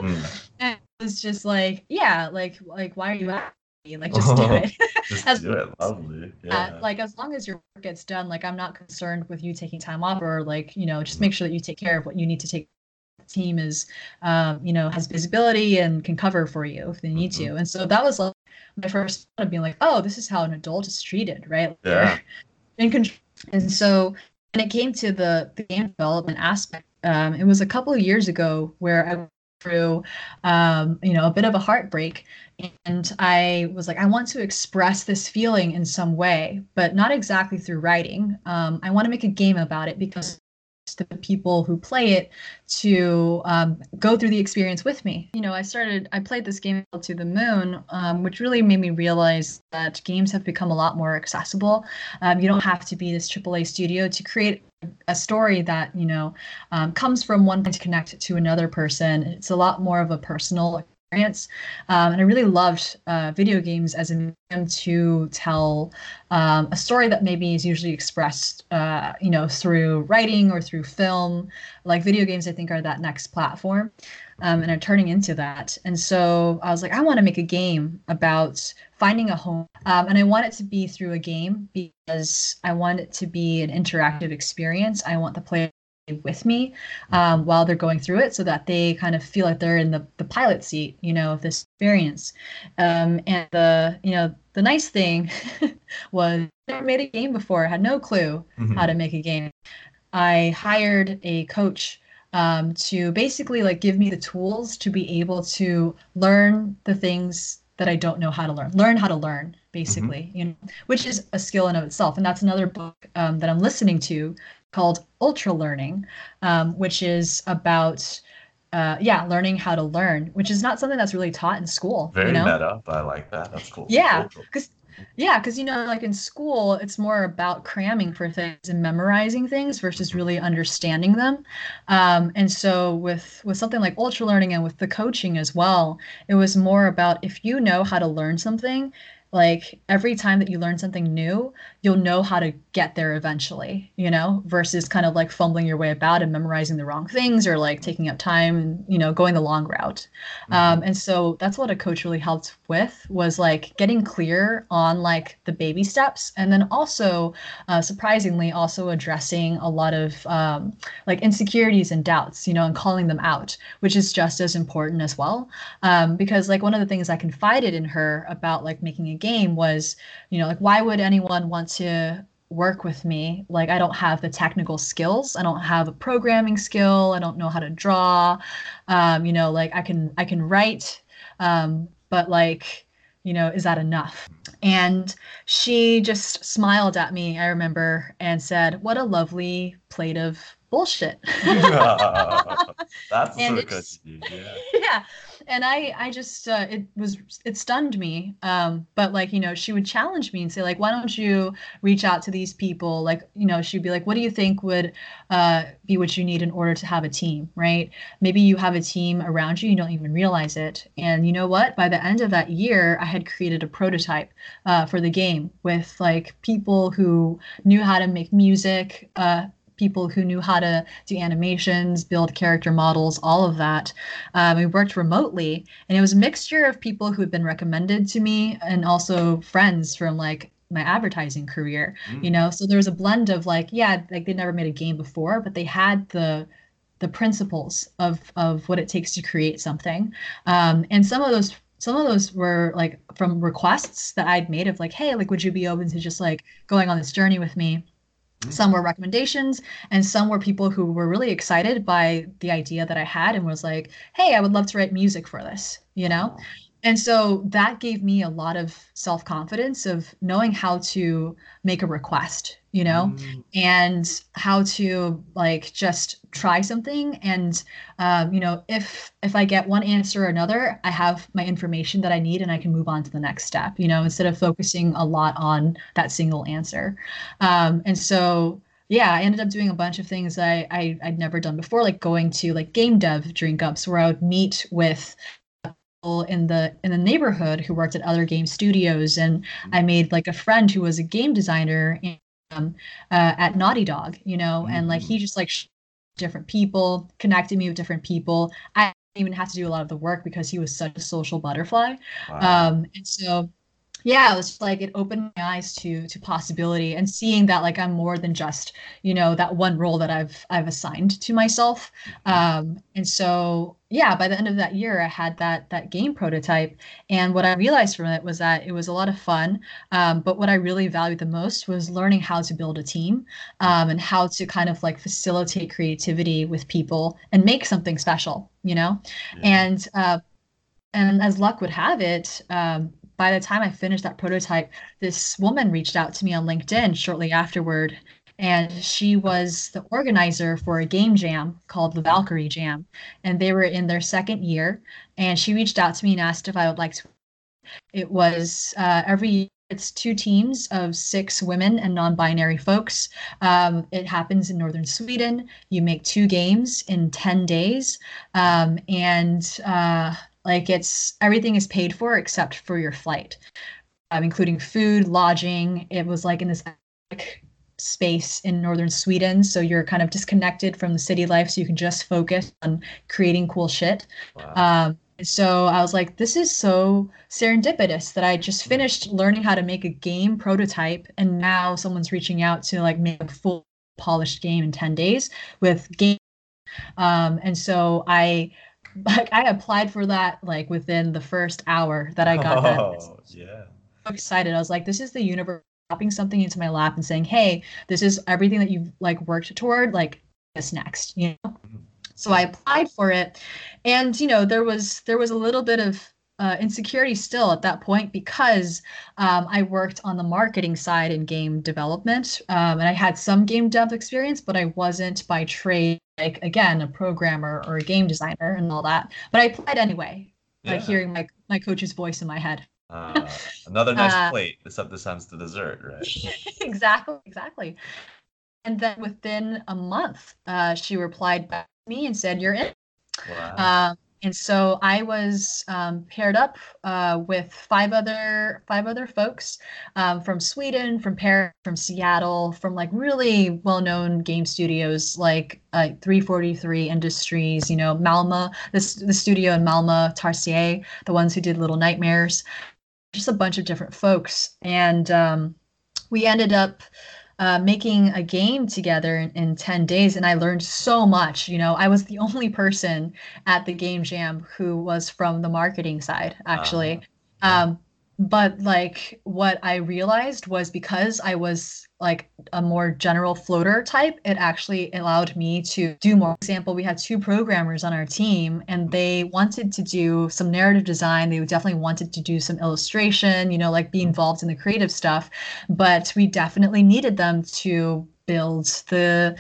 Mm. And it was just like, yeah, like why are you asking me? Like, just do it. Just do it. Lovely. Yeah. Like, as long as your work gets done, like, I'm not concerned with you taking time off, or like, you know, just make sure that you take care of what you need to take. Team is, you know, has visibility and can cover for you if they need mm-hmm. to. And so that was like my first thought of being like, oh, this is how an adult is treated, right? Like, yeah. In control. And so when it came to the game development aspect, it was a couple of years ago where I went through, you know, a bit of a heartbreak. And I was like, I want to express this feeling in some way, but not exactly through writing. I want to make a game about it because the people who play it to go through the experience with me. You know, I played this game called To the Moon, which really made me realize that games have become a lot more accessible. You don't have to be this AAA studio to create a story that, you know, comes from one point to connect to another person. It's a lot more of a personal experience. And I really loved video games as a medium to tell a story that maybe is usually expressed, you know, through writing or through film. Like video games, I think, are that next platform, and are turning into that. And so I was like, I want to make a game about finding a home, and I want it to be through a game because I want it to be an interactive experience. I want the player with me while they're going through it so that they kind of feel like they're in the pilot seat, you know, of this experience. And the nice thing was I never made a game before. I had no clue mm-hmm. how to make a game. I hired a coach to basically like give me the tools to be able to learn the things that I don't know how to learn how to learn, basically, mm-hmm. you know, which is a skill in of itself. And that's another book that I'm listening to called Ultra Learning, which is about learning how to learn, which is not something that's really taught in school. Very you know? Meta, but I like that. That's cool. Yeah, because you know, like in school, it's more about cramming for things and memorizing things versus really understanding them. And so with something like Ultra Learning and with the coaching as well, it was more about if you know how to learn something, like every time that you learn something new, you'll know how to get there eventually, you know, versus kind of like fumbling your way about and memorizing the wrong things or like taking up time and, you know, going the long route. Mm-hmm. And so that's what a coach really helped with, was like getting clear on like the baby steps. And then also, surprisingly, also addressing a lot of like insecurities and doubts, you know, and calling them out, which is just as important as well. Because like one of the things I confided in her about like making a game was, you know, like, why would anyone want to work with me? Like, I don't have the technical skills. I don't have a programming skill. I don't know how to draw. You know, like I can write, but like, you know, is that enough? And she just smiled at me, I remember, and said, what a lovely plate of bullshit. That's so good. Yeah. Yeah. And I just, it stunned me. But like, you know, she would challenge me and say like, why don't you reach out to these people? Like, you know, she'd be like, what do you think would be what you need in order to have a team, right? Maybe you have a team around you, you don't even realize it. And you know what, by the end of that year, I had created a prototype for the game with like people who knew how to make music, people who knew how to do animations, build character models, all of that. We worked remotely, and it was a mixture of people who had been recommended to me and also friends from like my advertising career, you know? So there was a blend of like, yeah, like they'd never made a game before, but they had the principles of what it takes to create something. And some of those were like from requests that I'd made of like, hey, like, would you be open to just like going on this journey with me? Some were recommendations, and some were people who were really excited by the idea that I had and was like, hey, I would love to write music for this, you know? And so that gave me a lot of self-confidence of knowing how to make a request, you know, and how to like just try something. And, you know, if I get one answer or another, I have my information that I need and I can move on to the next step, you know, instead of focusing a lot on that single answer. And so, yeah, I ended up doing a bunch of things I'd never done before, like going to like game dev drink ups where I would meet with in the neighborhood who worked at other game studios, and I made like a friend who was a game designer at Naughty Dog, you know, and like he just like different people, connected me with different people. I didn't even have to do a lot of the work because he was such a social butterfly. Wow. And so, yeah, it was just, like, it opened my eyes to possibility and seeing that like I'm more than just, you know, that one role that I've assigned to myself. And so, yeah, by the end of that year, I had that game prototype. And what I realized from it was that it was a lot of fun. But what I really valued the most was learning how to build a team and how to kind of like facilitate creativity with people and make something special, you know. Yeah. And as luck would have it, by the time I finished that prototype, this woman reached out to me on LinkedIn shortly afterward, and she was the organizer for a game jam called the Valkyrie Jam, and they were in their second year, and she reached out to me and asked if I would like to. It was every year, it's two teams of 6 women and non-binary folks. It happens in northern Sweden. You make 2 games in 10 days, and... like it's everything is paid for except for your flight, including food, lodging. It was like in this space in northern Sweden, so you're kind of disconnected from the city life, so you can just focus on creating cool shit. Wow. So I was like, this is so serendipitous that I just finished learning how to make a game prototype, and now someone's reaching out to like make a full polished game in 10 days with game. And so I applied for that like within the first hour that I got that. Oh, yeah. So excited. I was like, this is the universe dropping something into my lap and saying, hey, this is everything that you've like worked toward, like this next, you know? So I applied for it. And, you know, there was a little bit of insecurity still at that point because I worked on the marketing side in game development, and I had some game dev experience, but I wasn't by trade, like again, a programmer or a game designer and all that. But I applied anyway, like hearing my coach's voice in my head. Another nice plate, except this time's the dessert, right? Exactly. And then within a month, she replied back to me and said, "You're in." Wow. And so I was paired up with five other folks from Sweden, from Paris, from Seattle, from like really well-known game studios like 343 Industries, you know, Malmö, the studio in Malmö, Tarsier, the ones who did Little Nightmares, just a bunch of different folks. And we ended up making a game together in 10 days. And I learned so much, you know. I was the only person at the game jam who was from the marketing side, actually. But like what I realized was because I was like a more general floater type, it actually allowed me to do more. For example, we had 2 programmers on our team and they wanted to do some narrative design. They definitely wanted to do some illustration, you know, like be involved in the creative stuff, but we definitely needed them to build the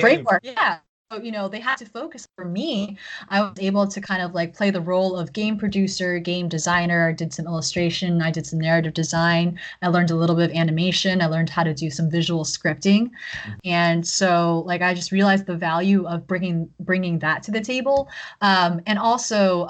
framework. Yeah. You know, they had to focus. For me, I was able to kind of like play the role of game producer, game designer. I did some illustration. I did some narrative design. I learned a little bit of animation. I learned how to do some visual scripting. And so like, I just realized the value of bringing that to the table. And also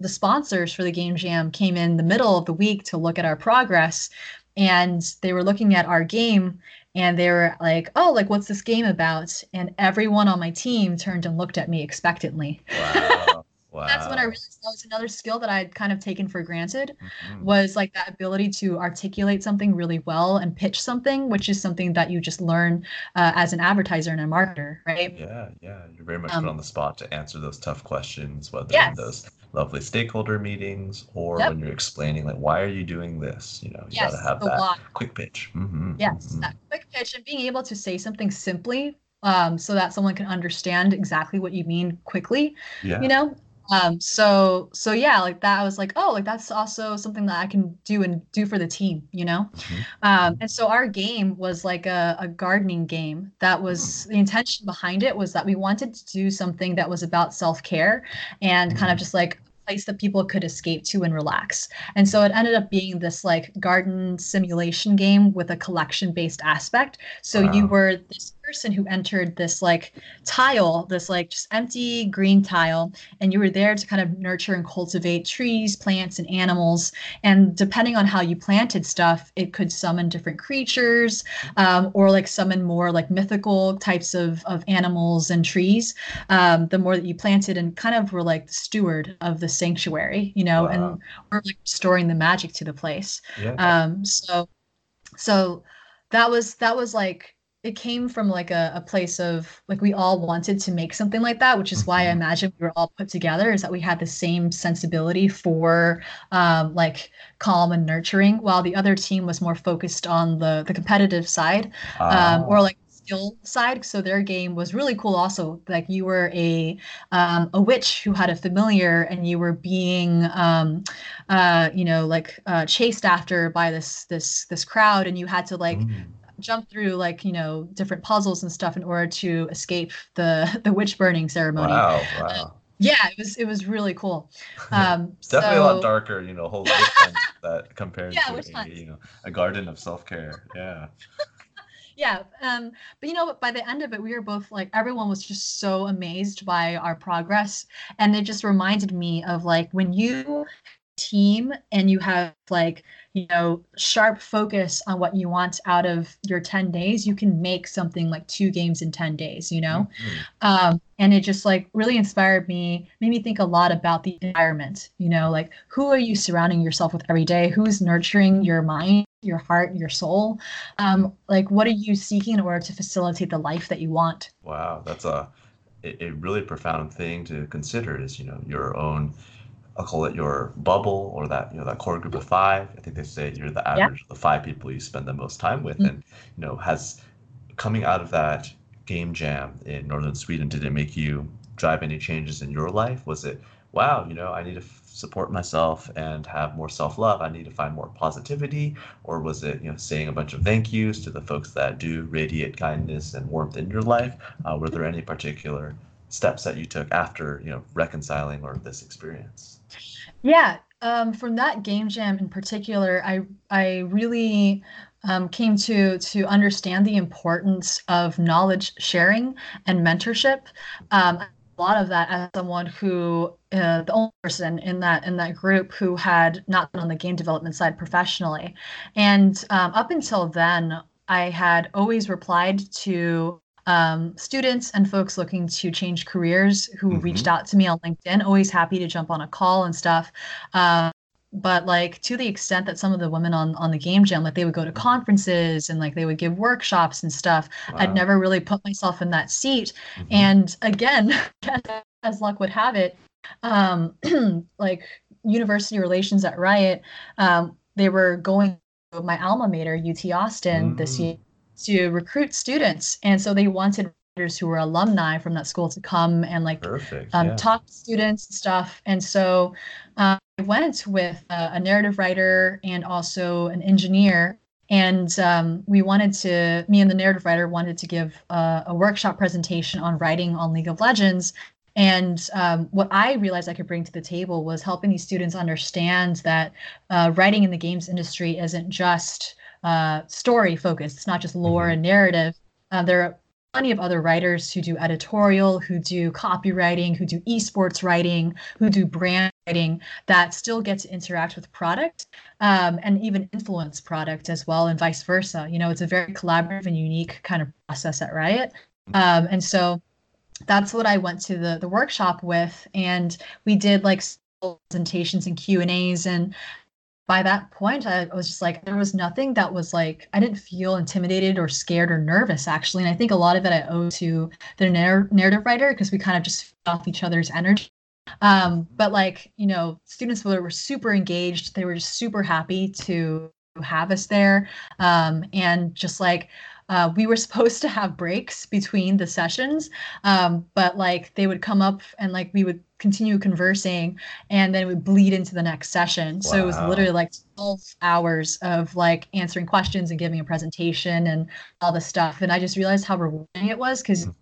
the sponsors for the Game Jam came in the middle of the week to look at our progress, and they were looking at our game. And they were like, oh, like, what's this game about? And everyone on my team turned and looked at me expectantly. Wow. Wow. That's when I realized that was another skill that I had kind of taken for granted, was like that ability to articulate something really well and pitch something, which is something that you just learn as an advertiser and a marketer, right? Yeah, yeah. You're very much put on the spot to answer those tough questions, whether in those lovely stakeholder meetings or when you're explaining, like, why are you doing this? You know, you got to have that quick pitch. That quick pitch and being able to say something simply so that someone can understand exactly what you mean quickly, you know? So yeah, like that, I was like, oh, like that's also something that I can do and do for the team, you know? Mm-hmm. And so our game was like a gardening game. That was the intention behind it, was that we wanted to do something that was about self-care and kind of just like a place that people could escape to and relax. And so it ended up being this like garden simulation game with a collection based aspect. So wow. You were this person who entered this like tile, this like just empty green tile, and you were there to kind of nurture and cultivate trees, plants, and animals. And depending on how you planted stuff, it could summon different creatures, or like summon more like mythical types of animals and trees. The more that you planted, and kind of were like the steward of the sanctuary, you know, wow. And we're like restoring the magic to the place. Yeah. So that was like, it came from like a place of like, we all wanted to make something like that, which is why I imagine we were all put together, is that we had the same sensibility for like calm and nurturing, while the other team was more focused on the competitive side, or like skill side. So their game was really cool also. Like you were a witch who had a familiar, and you were being chased after by this crowd, and you had to like jump through like, you know, different puzzles and stuff in order to escape the witch burning ceremony. Wow. Yeah, it was really cool. Definitely a lot darker, you know, whole that compared to a garden of self-care. Yeah. Yeah. But, you know, by the end of it, we were both like, everyone was just so amazed by our progress. And it just reminded me of like, when you team and you have like, you know, sharp focus on what you want out of your 10 days, you can make something like 2 games in 10 days, you know? And it just like really inspired me, made me think a lot about the environment, you know, like who are you surrounding yourself with every day? Who's nurturing your mind, your heart, your soul? Like what are you seeking in order to facilitate the life that you want? Wow. That's a really profound thing to consider, is, you know, your own, I'll call it your bubble, or that, you know, that core group of 5. I think they say you're the average of the 5 people you spend the most time with. And, you know, has coming out of that game jam in northern Sweden, did it make you drive any changes in your life? Was it, wow, you know, I need to support myself and have more self-love, I need to find more positivity? Or was it, you know, saying a bunch of thank yous to the folks that do radiate kindness and warmth in your life? Were there any particular steps that you took after, you know, reconciling or this experience? Yeah, from that game jam in particular, I really came to understand the importance of knowledge sharing and mentorship. A lot of that as someone who, the only person in that group who had not been on the game development side professionally, and up until then, I had always replied to students and folks looking to change careers who reached out to me on LinkedIn, always happy to jump on a call and stuff. But like, to the extent that some of the women on the game jam, like they would go to conferences and like they would give workshops and stuff. Wow. I'd never really put myself in that seat. And again, as luck would have it, like university relations at Riot, they were going to my alma mater, UT Austin, this year, to recruit students. And so they wanted writers who were alumni from that school to come and like talk to students and stuff. And so I went with a narrative writer and also an engineer. And me and the narrative writer wanted to give a workshop presentation on writing on League of Legends. And what I realized I could bring to the table was helping these students understand that writing in the games industry isn't just story focused. It's not just lore and narrative. There are plenty of other writers who do editorial, who do copywriting, who do esports writing, who do brand writing, that still get to interact with product, and even influence product as well, and vice versa. You know, it's a very collaborative and unique kind of process at Riot. And so that's what I went to the workshop with, and we did like presentations and Q&As, and by that point, I was just like, there was nothing that was like, I didn't feel intimidated or scared or nervous, actually. And I think a lot of it I owe to the narrative writer, because we kind of just fed off each other's energy. But like, you know, students were super engaged. They were just super happy to have us there. And just like, we were supposed to have breaks between the sessions, but like they would come up and like we would continue conversing, and then it would bleed into the next session. Wow. So it was literally like 12 hours of like answering questions and giving a presentation and all this stuff. And I just realized how rewarding it was, because it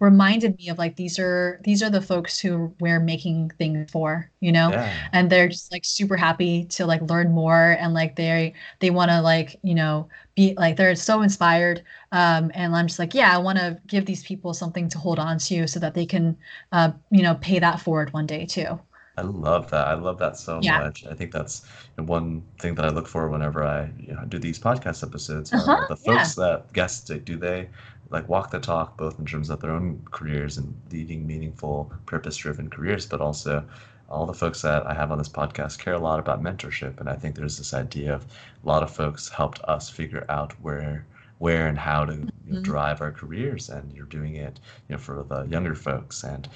reminded me of like, these are the folks who we're making things for, you know, and they're just like super happy to like learn more. And like, they want to like, you know, be like, they're so inspired. And I'm just like, yeah, I want to give these people something to hold on to so that they can, you know, pay that forward one day too. I love that. I love that so much. I think that's one thing that I look for whenever I, you know, do these podcast episodes. The folks that guests, do they like walk the talk, both in terms of their own careers and leading meaningful, purpose-driven careers, but also all the folks that I have on this podcast care a lot about mentorship. And I think there's this idea of a lot of folks helped us figure out where and how to drive our careers, and you're doing it, you know, for the younger folks. And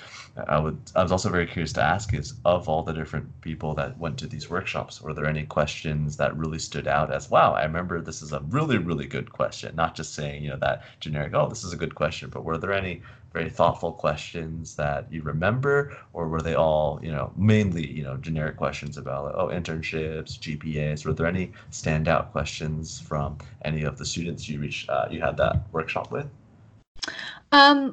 I was also very curious to ask is, of all the different people that went to these workshops, were there any questions that really stood out as, wow, I remember this is a really, really good question, not just saying, you know, that generic, oh, this is a good question, but were there any very thoughtful questions that you remember, or were they all, you know, mainly, you know, generic questions about, like, oh, internships, GPAs? Were there any standout questions from any of the students you you had that workshop with?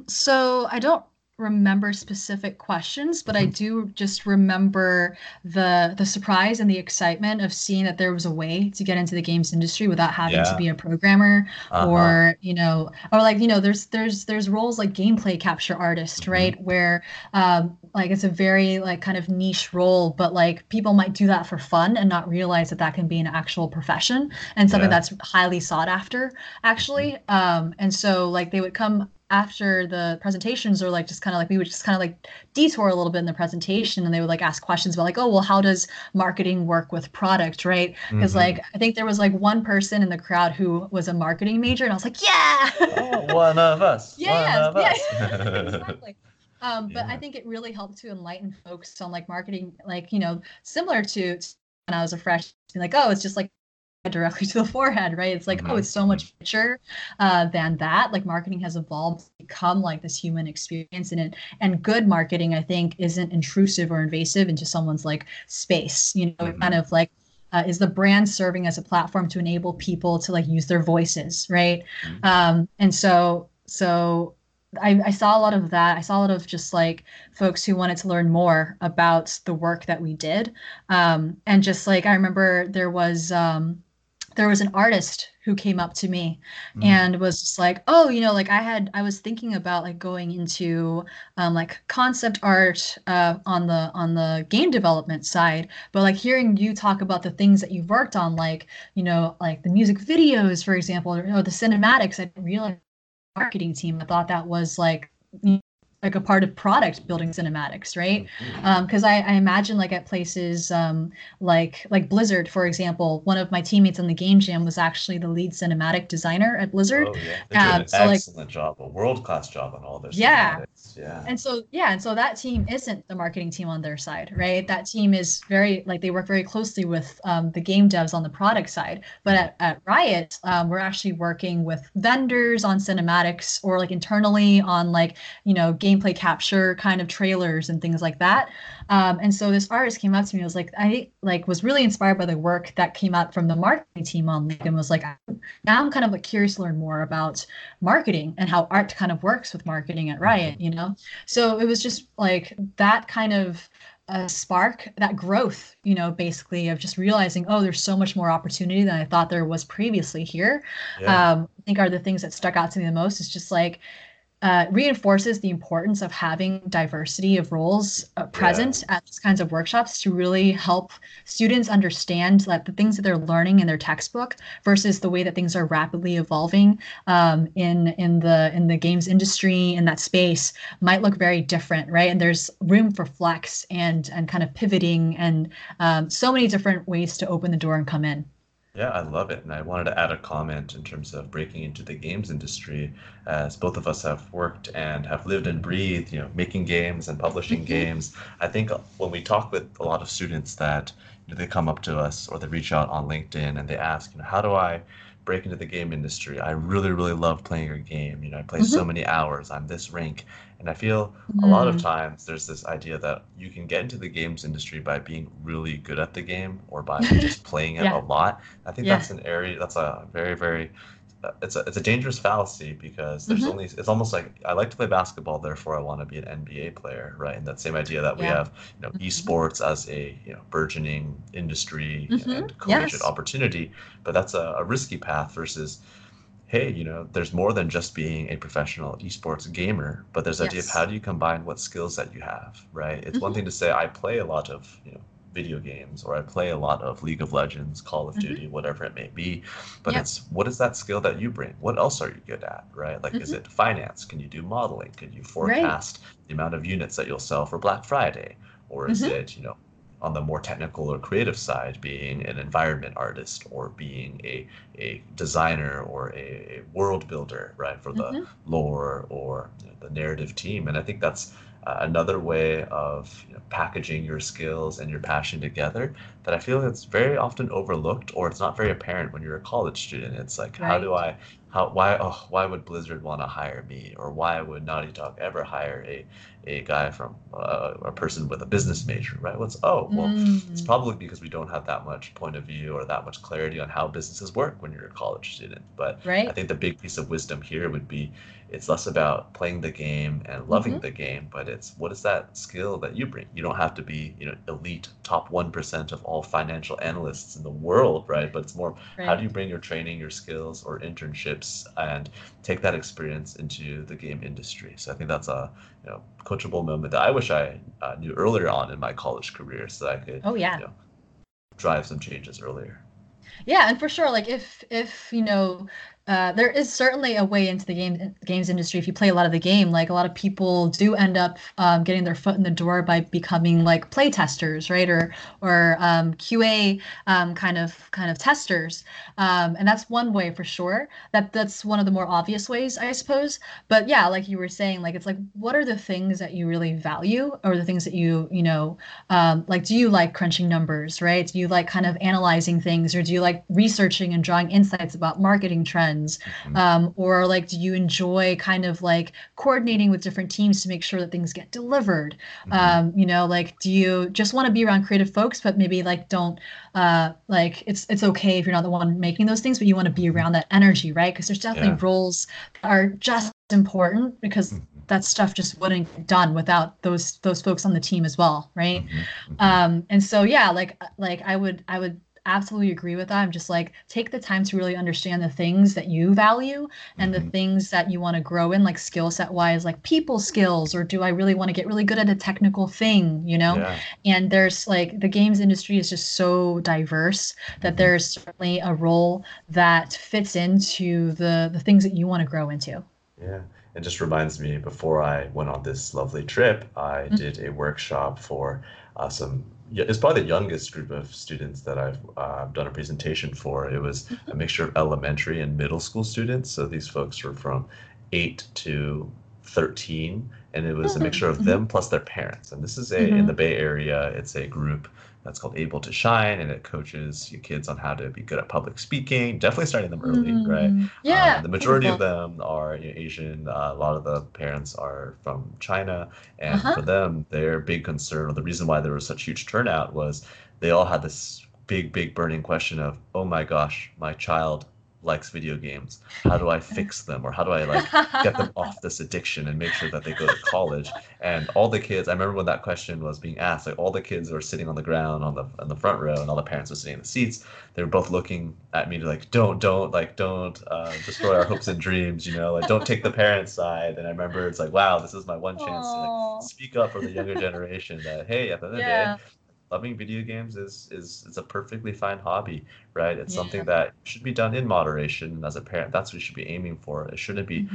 So I don't remember specific questions, but I do just remember the surprise and the excitement of seeing that there was a way to get into the games industry without having to be a programmer or, you know, or like, you know, there's roles like gameplay capture artist, right? Where like it's a very like kind of niche role, but like people might do that for fun and not realize that that can be an actual profession and something that's highly sought after, actually. And so like they would come after the presentations, or like just kind of like we would just kind of like detour a little bit in the presentation, and they would like ask questions about like, oh, well, how does marketing work with product, right? Because like I think there was like one person in the crowd who was a marketing major, and I was like, yeah, oh, one of us. One of us. Exactly. But I think it really helped to enlighten folks on like marketing, like, you know, similar to when I was a freshman, like, oh, it's just like directly to the forehead, right? It's like, oh, it's so much richer than that. Like marketing has evolved to become like this human experience in it. And good marketing, I think, isn't intrusive or invasive into someone's like space. You know, it kind of like is the brand serving as a platform to enable people to like use their voices, right? And so I saw a lot of that. I saw a lot of just like folks who wanted to learn more about the work that we did. And just like I remember there was an artist who came up to me and was just like, oh, you know, like I was thinking about like going into like concept art on the game development side, but like hearing you talk about the things that you've worked on, like, you know, like the music videos, for example, or the cinematics, I didn't realize the marketing team. I thought that was like, you know, like a part of product building cinematics, right? Because I imagine like at places like Blizzard, for example, one of my teammates on the game jam was actually the lead cinematic designer at Blizzard. Oh, yeah. They did an excellent job, a world-class job on all their cinematics. And so that team isn't the marketing team on their side, right? That team is very, like, they work very closely with the game devs on the product side. But at Riot, we're actually working with vendors on cinematics, or like internally on like, you know, gameplay capture kind of trailers and things like that. And so this artist came up to me and was like, I was really inspired by the work that came out from the marketing team on League, and was like, now I'm kind of like curious to learn more about marketing and how art kind of works with marketing at Riot, you know? So it was just like that kind of a spark, that growth, you know, basically of just realizing, oh, there's so much more opportunity than I thought there was previously here. I think are the things that stuck out to me the most is just like, reinforces the importance of having diversity of roles present at these kinds of workshops to really help students understand that the things that they're learning in their textbook versus the way that things are rapidly evolving in the games industry, in that space, might look very different, right? And there's room for flex and kind of pivoting, and so many different ways to open the door and come in. Yeah, I love it. And I wanted to add a comment in terms of breaking into the games industry, as both of us have worked and have lived and breathed, you know, making games and publishing games. I think when we talk with a lot of students that, you know, they come up to us or they reach out on LinkedIn and they ask, you know, how do I break into the game industry. I really, really love playing your game. You know, I play so many hours. I'm this rank. And I feel a lot of times there's this idea that you can get into the games industry by being really good at the game or by just playing it a lot. I think that's an area that's a very, very it's a dangerous fallacy, because there's only, it's almost like, I like to play basketball, therefore I want to be an NBA player, right? And that same idea that we have, you know, esports as a, you know, burgeoning industry and collegiate opportunity, but that's a risky path versus, hey, you know, there's more than just being a professional esports gamer, but there's the idea of how do you combine what skills that you have, right? It's one thing to say, I play a lot of, you know, video games, or I play a lot of League of Legends, Call of Duty, whatever it may be, but it's, what is that skill that you bring? What else are you good at, right? Like, is it finance? Can you do modeling? Can you forecast the amount of units that you'll sell for Black Friday? Or is it, you know, on the more technical or creative side, being an environment artist or being a designer or a world builder, right, for the lore or, you know, the narrative team? And I think that's another way of, you know, packaging your skills and your passion together that I feel it's very often overlooked, or it's not very apparent when you're a college student. It's like, how do I, why would Blizzard want to hire me, or why would Naughty Dog ever hire a guy from a person with a business major, right? What's it's probably because we don't have that much point of view or that much clarity on how businesses work when you're a college student. But I think the big piece of wisdom here would be, it's less about playing the game and loving the game, but it's what is that skill that you bring? You don't have to be, you know, elite top 1% of all financial analysts in the world, right? But it's more how do you bring your training, your skills, or internships, and take that experience into the game industry. So I think that's a, you know, coachable moment that I wish I knew earlier on in my college career, so that I could you know, drive some changes earlier. Yeah, and for sure, like if you know, there is certainly a way into the games industry if you play a lot of the game. Like, a lot of people do end up getting their foot in the door by becoming like play testers, right, or QA kind of testers, and that's one way for sure. That's one of the more obvious ways, I suppose. But yeah, like you were saying, like, it's like, what are the things that you really value, or the things that you know, like, do you like crunching numbers, right? Do you like kind of analyzing things, or do you like researching and drawing insights about marketing trends? Or like, do you enjoy kind of like coordinating with different teams to make sure that things get delivered? You know, like, do you just want to be around creative folks, but maybe like don't like it's okay if you're not the one making those things, but you want to be around that energy, right? Because there's definitely roles that are just important, because that stuff just wouldn't get done without those folks on the team as well, right? And so yeah, like I would absolutely agree with that. I'm just like, take the time to really understand the things that you value and the things that you want to grow in, like skill set wise, like people skills, or do I really want to get really good at a technical thing, you know? Yeah. And there's like, the games industry is just so diverse that there's certainly a role that fits into the things that you want to grow into. Yeah. It just reminds me, before I went on this lovely trip, I did a workshop for some, it's probably the youngest group of students that I've done a presentation for. It was a mixture of elementary and middle school students. So these folks were from 8 to 13, and it was a mixture of them plus their parents. And this is in the Bay Area, it's a group that's called Able to Shine, and it coaches your kids on how to be good at public speaking, definitely starting them early, right? Yeah. The majority of them are, you know, Asian. A lot of the parents are from China, and for them, their big concern, or the reason why there was such huge turnout, was they all had this big, big burning question of, oh my gosh, my child likes video games. How do I fix them? Or how do I like get them off this addiction and make sure that they go to college? And all the kids, I remember when that question was being asked, like all the kids were sitting on the ground on the front row, and all the parents were sitting in the seats. They were both looking at me like, don't destroy our hopes and dreams, you know, like don't take the parents' side. And I remember it's like, wow, this is my one chance to like speak up for the younger generation that, hey, at the end of the day, loving video games is a perfectly fine hobby, right? It's something that should be done in moderation, and as a parent, that's what you should be aiming for. It shouldn't be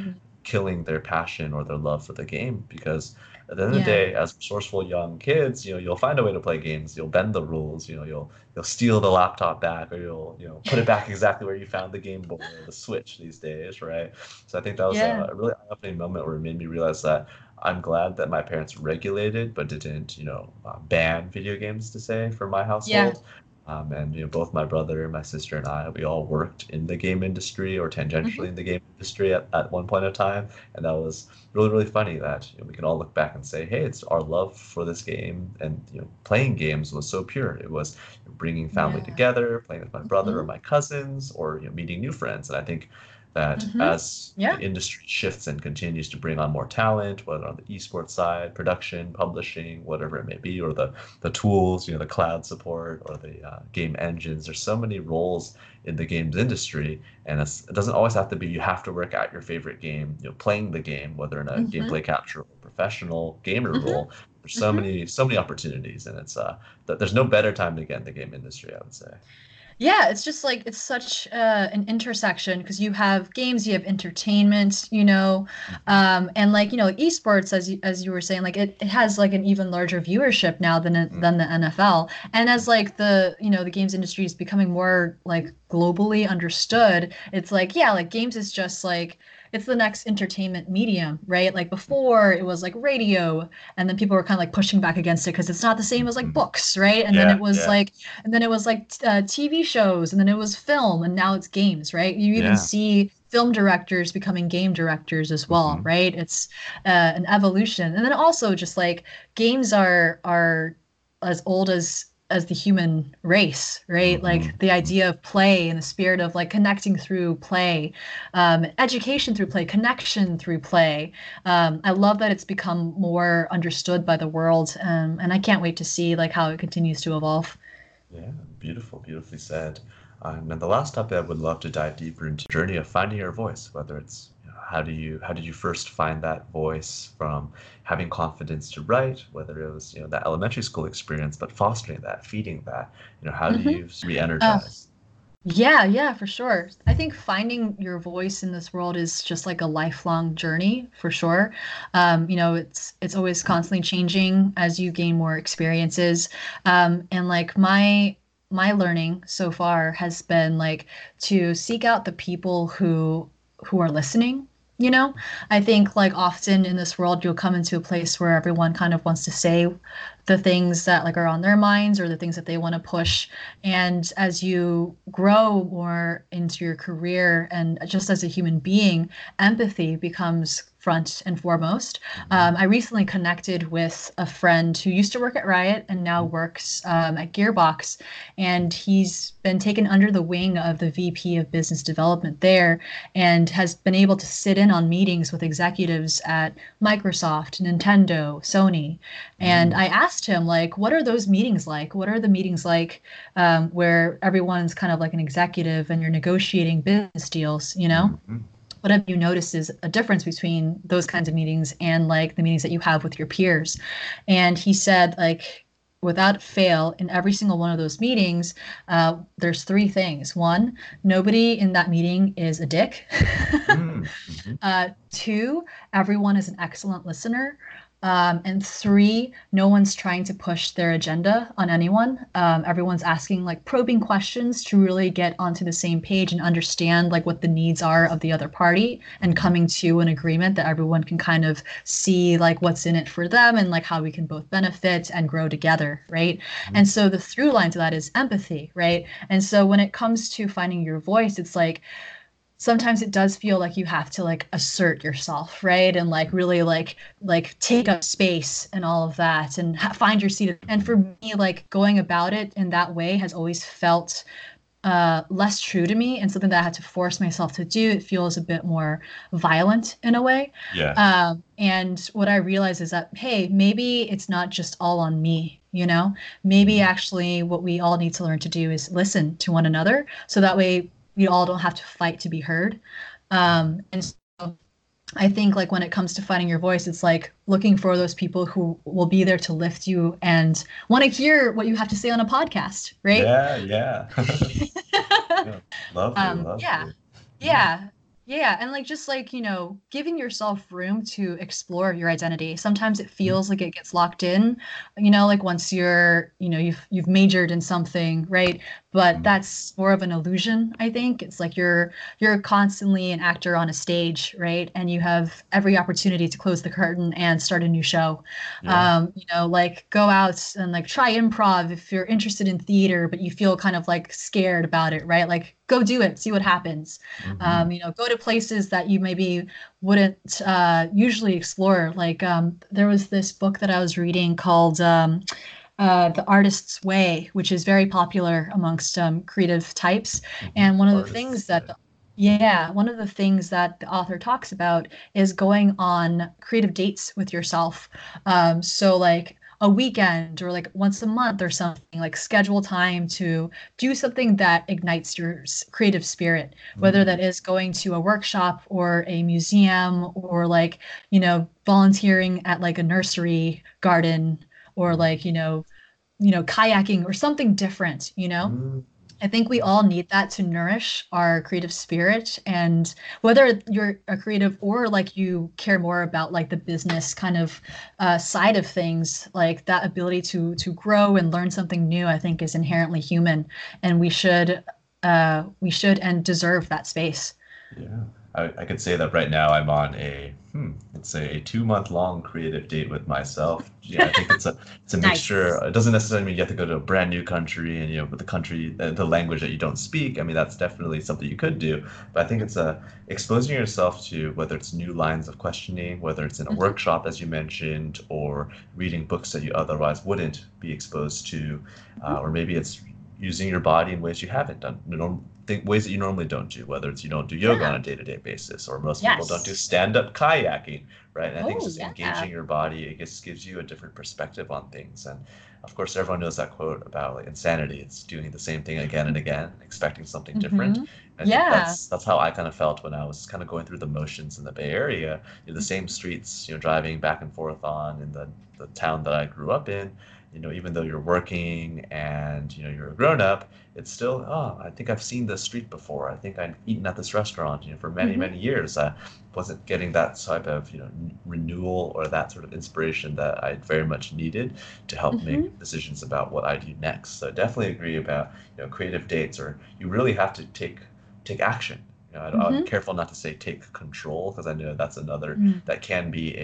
killing their passion or their love for the game, because at the end of the day, as resourceful young kids, you know, you'll find a way to play games. You'll bend the rules. You know, you'll steal the laptop back, or you'll, you know, put it back exactly where you found the Game Boy or the Switch these days, right? So I think that was a really eye-opening moment where it made me realize that I'm glad that my parents regulated but didn't, you know, ban video games, to say, for my household. And both my brother, my sister, and I, we all worked in the game industry or tangentially in the game industry at one point of time. And that was really, really funny that we can all look back and say, hey, it's our love for this game. And playing games was so pure. It was bringing family together, playing with my brother or my cousins, or meeting new friends. And I think that as the industry shifts and continues to bring on more talent, whether on the esports side, production, publishing, whatever it may be, or the tools, the cloud support or the game engines, there's so many roles in the games industry. And it doesn't always have to be, you have to work at your favorite game, playing the game, whether in a gameplay capture or professional gamer role. There's so many opportunities, and it's there's no better time to get in the game industry, I would say. Yeah, it's just like it's such an intersection, because you have games, you have entertainment, and esports, as you were saying, it has an even larger viewership now than the NFL, and as the the games industry is becoming more globally understood, it's games is just it's the next entertainment medium, right? Before it was radio, and then people were kind of pushing back against it because it's not the same as books, right? And then it was and then it was TV shows, and then it was film, and now it's games, right? You even see film directors becoming game directors as well, right? It's an evolution, and then also just games are as old as the human race, right? The idea of play and the spirit of connecting through play, education through play, connection through play. I love that it's become more understood by the world, and I can't wait to see how it continues to evolve. Yeah, beautifully said. And the last topic I would love to dive deeper into, the journey of finding your voice, whether it's how did you first find that voice, from having confidence to write, whether it was that elementary school experience, but fostering that, feeding that, how do you re-energize? Yeah, for sure. I think finding your voice in this world is just a lifelong journey, for sure. It's always constantly changing as you gain more experiences, and my learning so far has been to seek out the people who are listening. I think often in this world, you'll come into a place where everyone kind of wants to say the things that are on their minds, or the things that they want to push. And as you grow more into your career and just as a human being, empathy becomes front and foremost. I recently connected with a friend who used to work at Riot and now works at Gearbox, and he's been taken under the wing of the VP of business development there, and has been able to sit in on meetings with executives at Microsoft, Nintendo, Sony. And I asked him, what are those meetings like? What are the meetings like where everyone's kind of an executive and you're negotiating business deals, What have you noticed is a difference between those kinds of meetings and the meetings that you have with your peers? And he said, without fail, in every single one of those meetings, there's three things. One, nobody in that meeting is a dick. Two, everyone is an excellent listener. And three, no one's trying to push their agenda on anyone. Everyone's asking probing questions to really get onto the same page and understand what the needs are of the other party, and coming to an agreement that everyone can kind of see what's in it for them, and how we can both benefit and grow together, right? And so the through line to that is empathy, right? And so when it comes to finding your voice, it's sometimes it does feel you have to assert yourself, right? And really take up space and all of that, and find your seat. And for me, going about it in that way has always felt less true to me, and something that I had to force myself to do. It feels a bit more violent in a way. Yeah. And what I realized is that, hey, maybe it's not just all on me. Maybe actually what we all need to learn to do is listen to one another, so that way we all don't have to fight to be heard. And so I think when it comes to finding your voice, it's looking for those people who will be there to lift you and want to hear what you have to say on a podcast, right? Yeah. Lovely, lovely. Yeah. And giving yourself room to explore your identity. Sometimes it feels like it gets locked in, once you've majored in something, right? but that's more of an illusion, I think. It's like you're constantly an actor on a stage, right? And you have every opportunity to close the curtain and start a new show. Yeah. You know, like go out and like try improv if you're interested in theater, but you feel kind of like scared about it, right? Like go do it, see what happens. Mm-hmm. You know, go to places that you maybe wouldn't usually explore. Like there was this book that I was reading called The Artist's Way, which is very popular amongst creative types. And one of the things that the author talks about is going on creative dates with yourself. So like a weekend or like once a month or something, like schedule time to do something that ignites your creative spirit, whether that is going to a workshop or a museum or like, you know, volunteering at like a nursery garden or like, you know, kayaking or something different, you know? Mm. I think we all need that to nourish our creative spirit. And whether you're a creative or like you care more about like the business kind of side of things, like that ability to grow and learn something new, I think is inherently human. And we should and deserve that space. Yeah. I could say that right now I'm on a 2-month long creative date with myself. Yeah, I think it's a nice mixture. It doesn't necessarily mean you have to go to a brand new country and, you know, with the language that you don't speak. I mean, that's definitely something you could do, but I think it's exposing yourself to whether it's new lines of questioning, whether it's in a workshop, as you mentioned, or reading books that you otherwise wouldn't be exposed to, or maybe it's using your body in ways you haven't done. Ways that you normally don't do, whether it's you don't do yoga on a day-to-day basis, or most people don't do stand-up kayaking, right? And I think just engaging your body, it just gives you a different perspective on things. And of course, everyone knows that quote about like, insanity. It's doing the same thing again and again, expecting something different. And that's how I kind of felt when I was kind of going through the motions in the Bay Area, you know, the same streets, you know, driving back and forth on in the town that I grew up in. You know, even though you're working and, you know, you're a grown up, it's still, I think I've seen this street before. I think I've eaten at this restaurant, you know, for many, many years. I wasn't getting that type of, you know, renewal or that sort of inspiration that I very much needed to help make decisions about what I do next. So I definitely agree about, you know, creative dates, or you really have to take action. You know, I'm careful not to say take control, because I know that's another that can be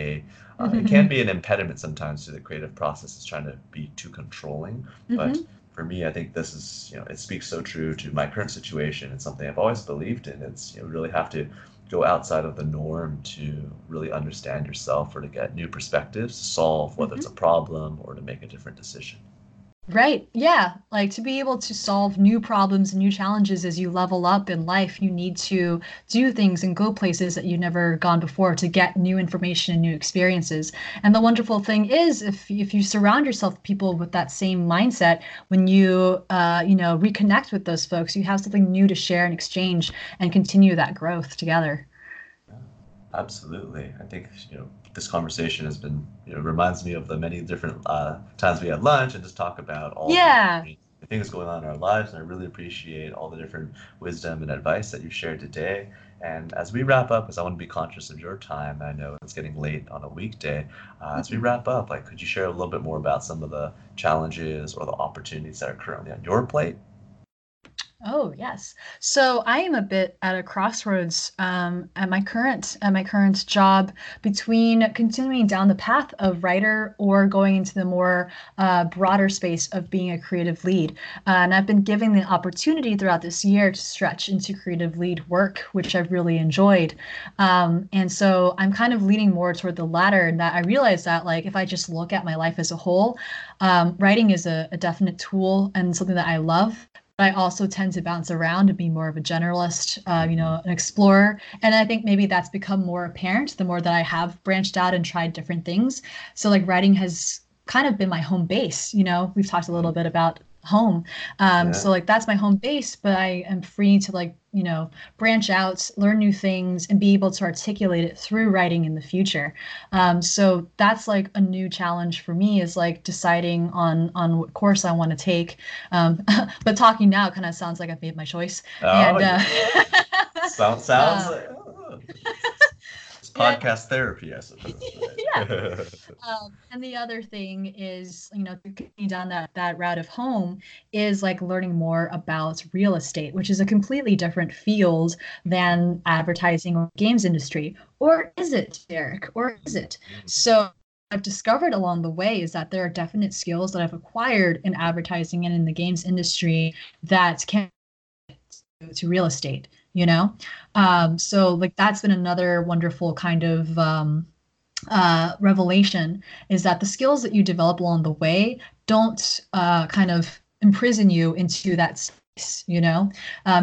it can be an impediment sometimes to the creative process, is trying to be too controlling. But for me, I think this is, you know, it speaks so true to my current situation. It's something I've always believed in. It's, you know, really have to go outside of the norm to really understand yourself, or to get new perspectives to solve whether it's a problem or to make a different decision. Right. Yeah. Like to be able to solve new problems and new challenges as you level up in life, you need to do things and go places that you've never gone before to get new information and new experiences. And the wonderful thing is, if you surround yourself with people with that same mindset, when you, you know, reconnect with those folks, you have something new to share and exchange and continue that growth together. Absolutely. I think, you know, this conversation has been, you know, reminds me of the many different times we had lunch and just talk about all the things going on in our lives. And I really appreciate all the different wisdom and advice that you've shared today. And as we wrap up, because I want to be conscious of your time, I know it's getting late on a weekday. As we wrap up, like, could you share a little bit more about some of the challenges or the opportunities that are currently on your plate? Oh, yes. So I am a bit at a crossroads at my current job between continuing down the path of writer or going into the more broader space of being a creative lead. And I've been given the opportunity throughout this year to stretch into creative lead work, which I've really enjoyed. And so I'm kind of leaning more toward the latter, and that I realize that, like, if I just look at my life as a whole, writing is a definite tool and something that I love. But I also tend to bounce around and be more of a generalist, you know, an explorer. And I think maybe that's become more apparent the more that I have branched out and tried different things. So like writing has kind of been my home base. You know, we've talked a little bit about home. So like that's my home base, but I am free to, like, you know, branch out, learn new things, and be able to articulate it through writing in the future. So that's like a new challenge for me, is like deciding on what course I want to take. But talking now kind of sounds like I've made my choice. Sounds like podcast therapy, I suppose. Right? Yeah. And the other thing is, you know, down that route of home is like learning more about real estate, which is a completely different field than advertising or games industry. Or is it, Derek? Or is it? So I've discovered along the way is that there are definite skills that I've acquired in advertising and in the games industry that can to real estate, you know? So like that's been another wonderful kind of revelation, is that the skills that you develop along the way don't kind of imprison you into that space, you know?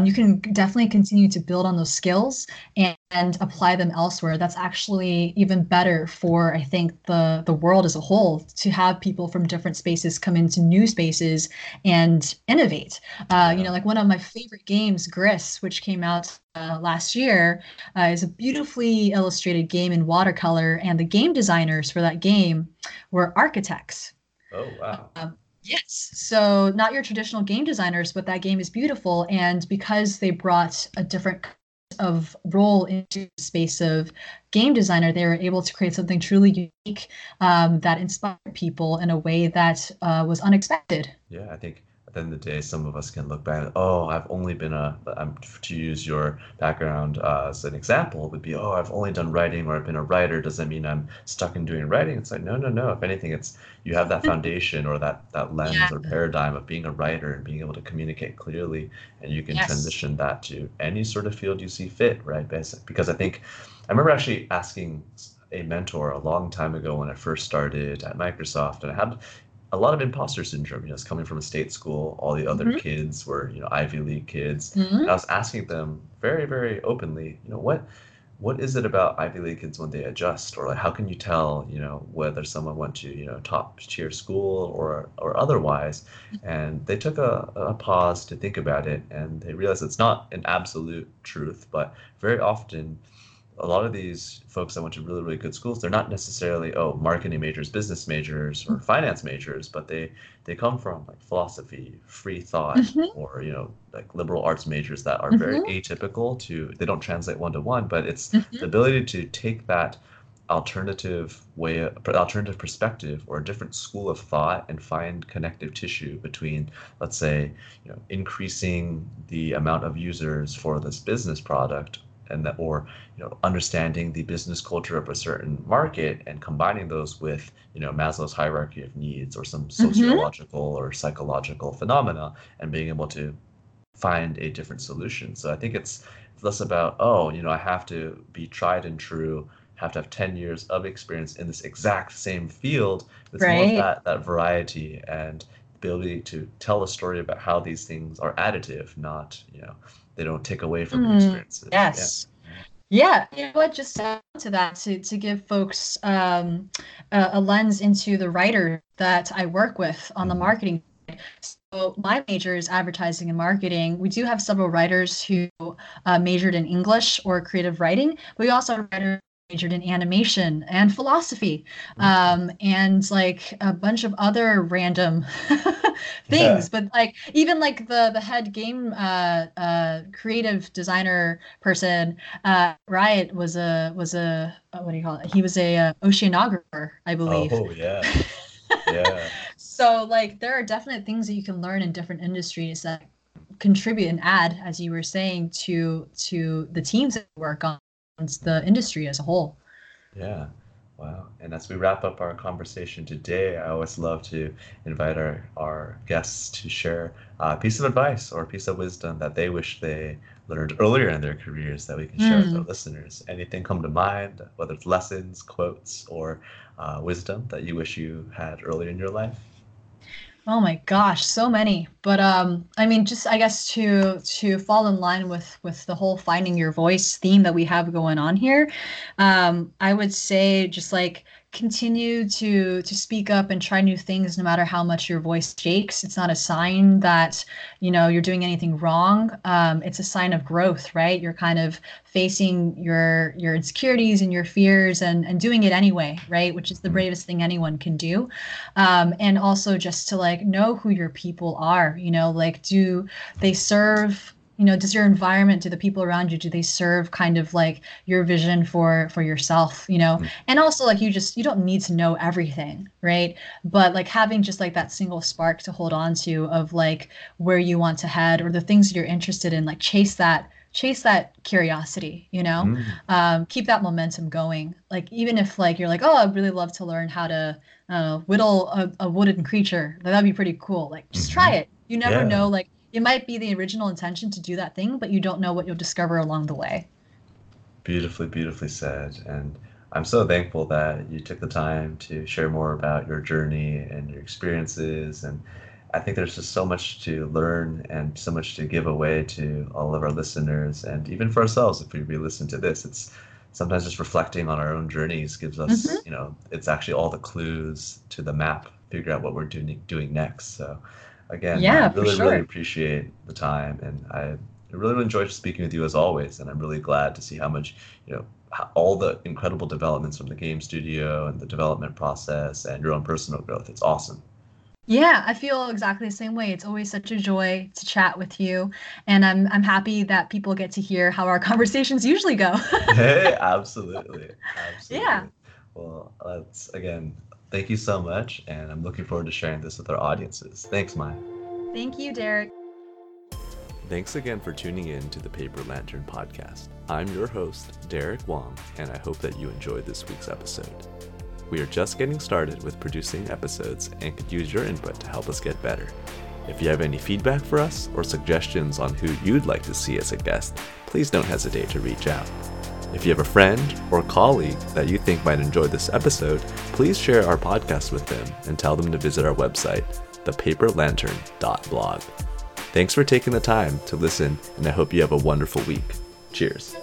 You can definitely continue to build on those skills and apply them elsewhere. That's actually even better for, I think, the world as a whole, to have people from different spaces come into new spaces and innovate. You know, like one of my favorite games, Gris, which came out last year, is a beautifully illustrated game in watercolor, and the game designers for that game were architects. Oh, wow. Yes. So not your traditional game designers, but that game is beautiful. And because they brought a different of role into the space of game designer, they were able to create something truly unique that inspired people in a way that was unexpected. Yeah, I think at the end of the day, some of us can look back and, oh, I've only been to use your background as an example, would be, oh, I've only done writing, or I've been a writer. Does that mean I'm stuck in doing writing? It's like, no. If anything, it's you have that foundation or that lens or paradigm of being a writer and being able to communicate clearly, and you can transition that to any sort of field you see fit, right? Because I think, I remember actually asking a mentor a long time ago when I first started at Microsoft, and I had a lot of imposter syndrome. You know, it's coming from a state school. All the other kids were, you know, Ivy League kids. Mm-hmm. And I was asking them very, very openly, you know, what is it about Ivy League kids when they adjust? Or like, how can you tell, you know, whether someone went to, you know, top tier school or otherwise? And they took a pause to think about it, and they realized it's not an absolute truth, but very often a lot of these folks that went to really, really good schools, they're not necessarily, oh, marketing majors, business majors, or finance majors, but they come from like philosophy, free thought, or, you know, like liberal arts majors that are very atypical to, they don't translate one-to-one, but it's the ability to take that alternative perspective or a different school of thought and find connective tissue between, let's say, you know, increasing the amount of users for this business product, and that, or, you know, understanding the business culture of a certain market and combining those with, you know, Maslow's hierarchy of needs or some sociological or psychological phenomena, and being able to find a different solution. So I think it's less about, oh, you know, I have to be tried and true, have to have 10 years of experience in this exact same field. It's more of that variety and ability to tell a story about how these things are additive, not, you know, they don't take away from the experiences. Yes. Yeah. You know what, just to add to that, to give folks a lens into the writer that I work with on the marketing side. So my major is advertising and marketing. We do have several writers who majored in English or creative writing. But we also have writers majored in animation and philosophy, and like a bunch of other random things. But like even like the head game creative designer person, Riot was a what do you call it? He was a oceanographer, I believe. Oh yeah, yeah. So like there are definite things that you can learn in different industries that contribute and add, as you were saying, to the teams that you work on. It's the industry as a whole. Yeah. Wow. And as we wrap up our conversation today, I always love to invite our guests to share a piece of advice or a piece of wisdom that they wish they learned earlier in their careers that we can share with our listeners. Anything come to mind, whether it's lessons, quotes, or wisdom that you wish you had earlier in your life? Oh my gosh, so many. But I mean, just I guess to fall in line with the whole finding your voice theme that we have going on here, I would say just like continue to speak up and try new things no matter how much your voice shakes. It's not a sign that, you know, you're doing anything wrong. It's a sign of growth, right? You're kind of facing your insecurities and your fears and doing it anyway, right? Which is the bravest thing anyone can do. And also just to like know who your people are, you know, like do they serve, you know, does your environment, do the people around you, do they serve kind of like your vision for yourself, you know? Mm. And also like, you don't need to know everything, right? But like having just like that single spark to hold on to of like where you want to head or the things you're interested in, like chase that curiosity, you know, keep that momentum going. Like, even if like, you're like, oh, I'd really love to learn how to whittle a wooden creature. Like, that'd be pretty cool. Like, just try it. You never know, like it might be the original intention to do that thing, but you don't know what you'll discover along the way. Beautifully, beautifully said. And I'm so thankful that you took the time to share more about your journey and your experiences. And I think there's just so much to learn and so much to give away to all of our listeners, and even for ourselves. If we re-listen to this, it's sometimes just reflecting on our own journeys gives us, you know, it's actually all the clues to the map, figure out what we're doing next. So again, I really, really appreciate the time, and I really, really enjoyed speaking with you as always. And I'm really glad to see how much, you know, all the incredible developments from the game studio and the development process and your own personal growth. It's awesome. Yeah, I feel exactly the same way. It's always such a joy to chat with you. And I'm happy that people get to hear how our conversations usually go. Hey, absolutely. Absolutely. Yeah. Well, that's, again, thank you so much. And I'm looking forward to sharing this with our audiences. Thanks, Mai. Thank you, Derek. Thanks again for tuning in to the Paper Lantern podcast. I'm your host, Derek Wong, and I hope that you enjoyed this week's episode. We are just getting started with producing episodes and could use your input to help us get better. If you have any feedback for us or suggestions on who you'd like to see as a guest, please don't hesitate to reach out. If you have a friend or colleague that you think might enjoy this episode, please share our podcast with them and tell them to visit our website, thepaperlantern.blog. Thanks for taking the time to listen, and I hope you have a wonderful week. Cheers.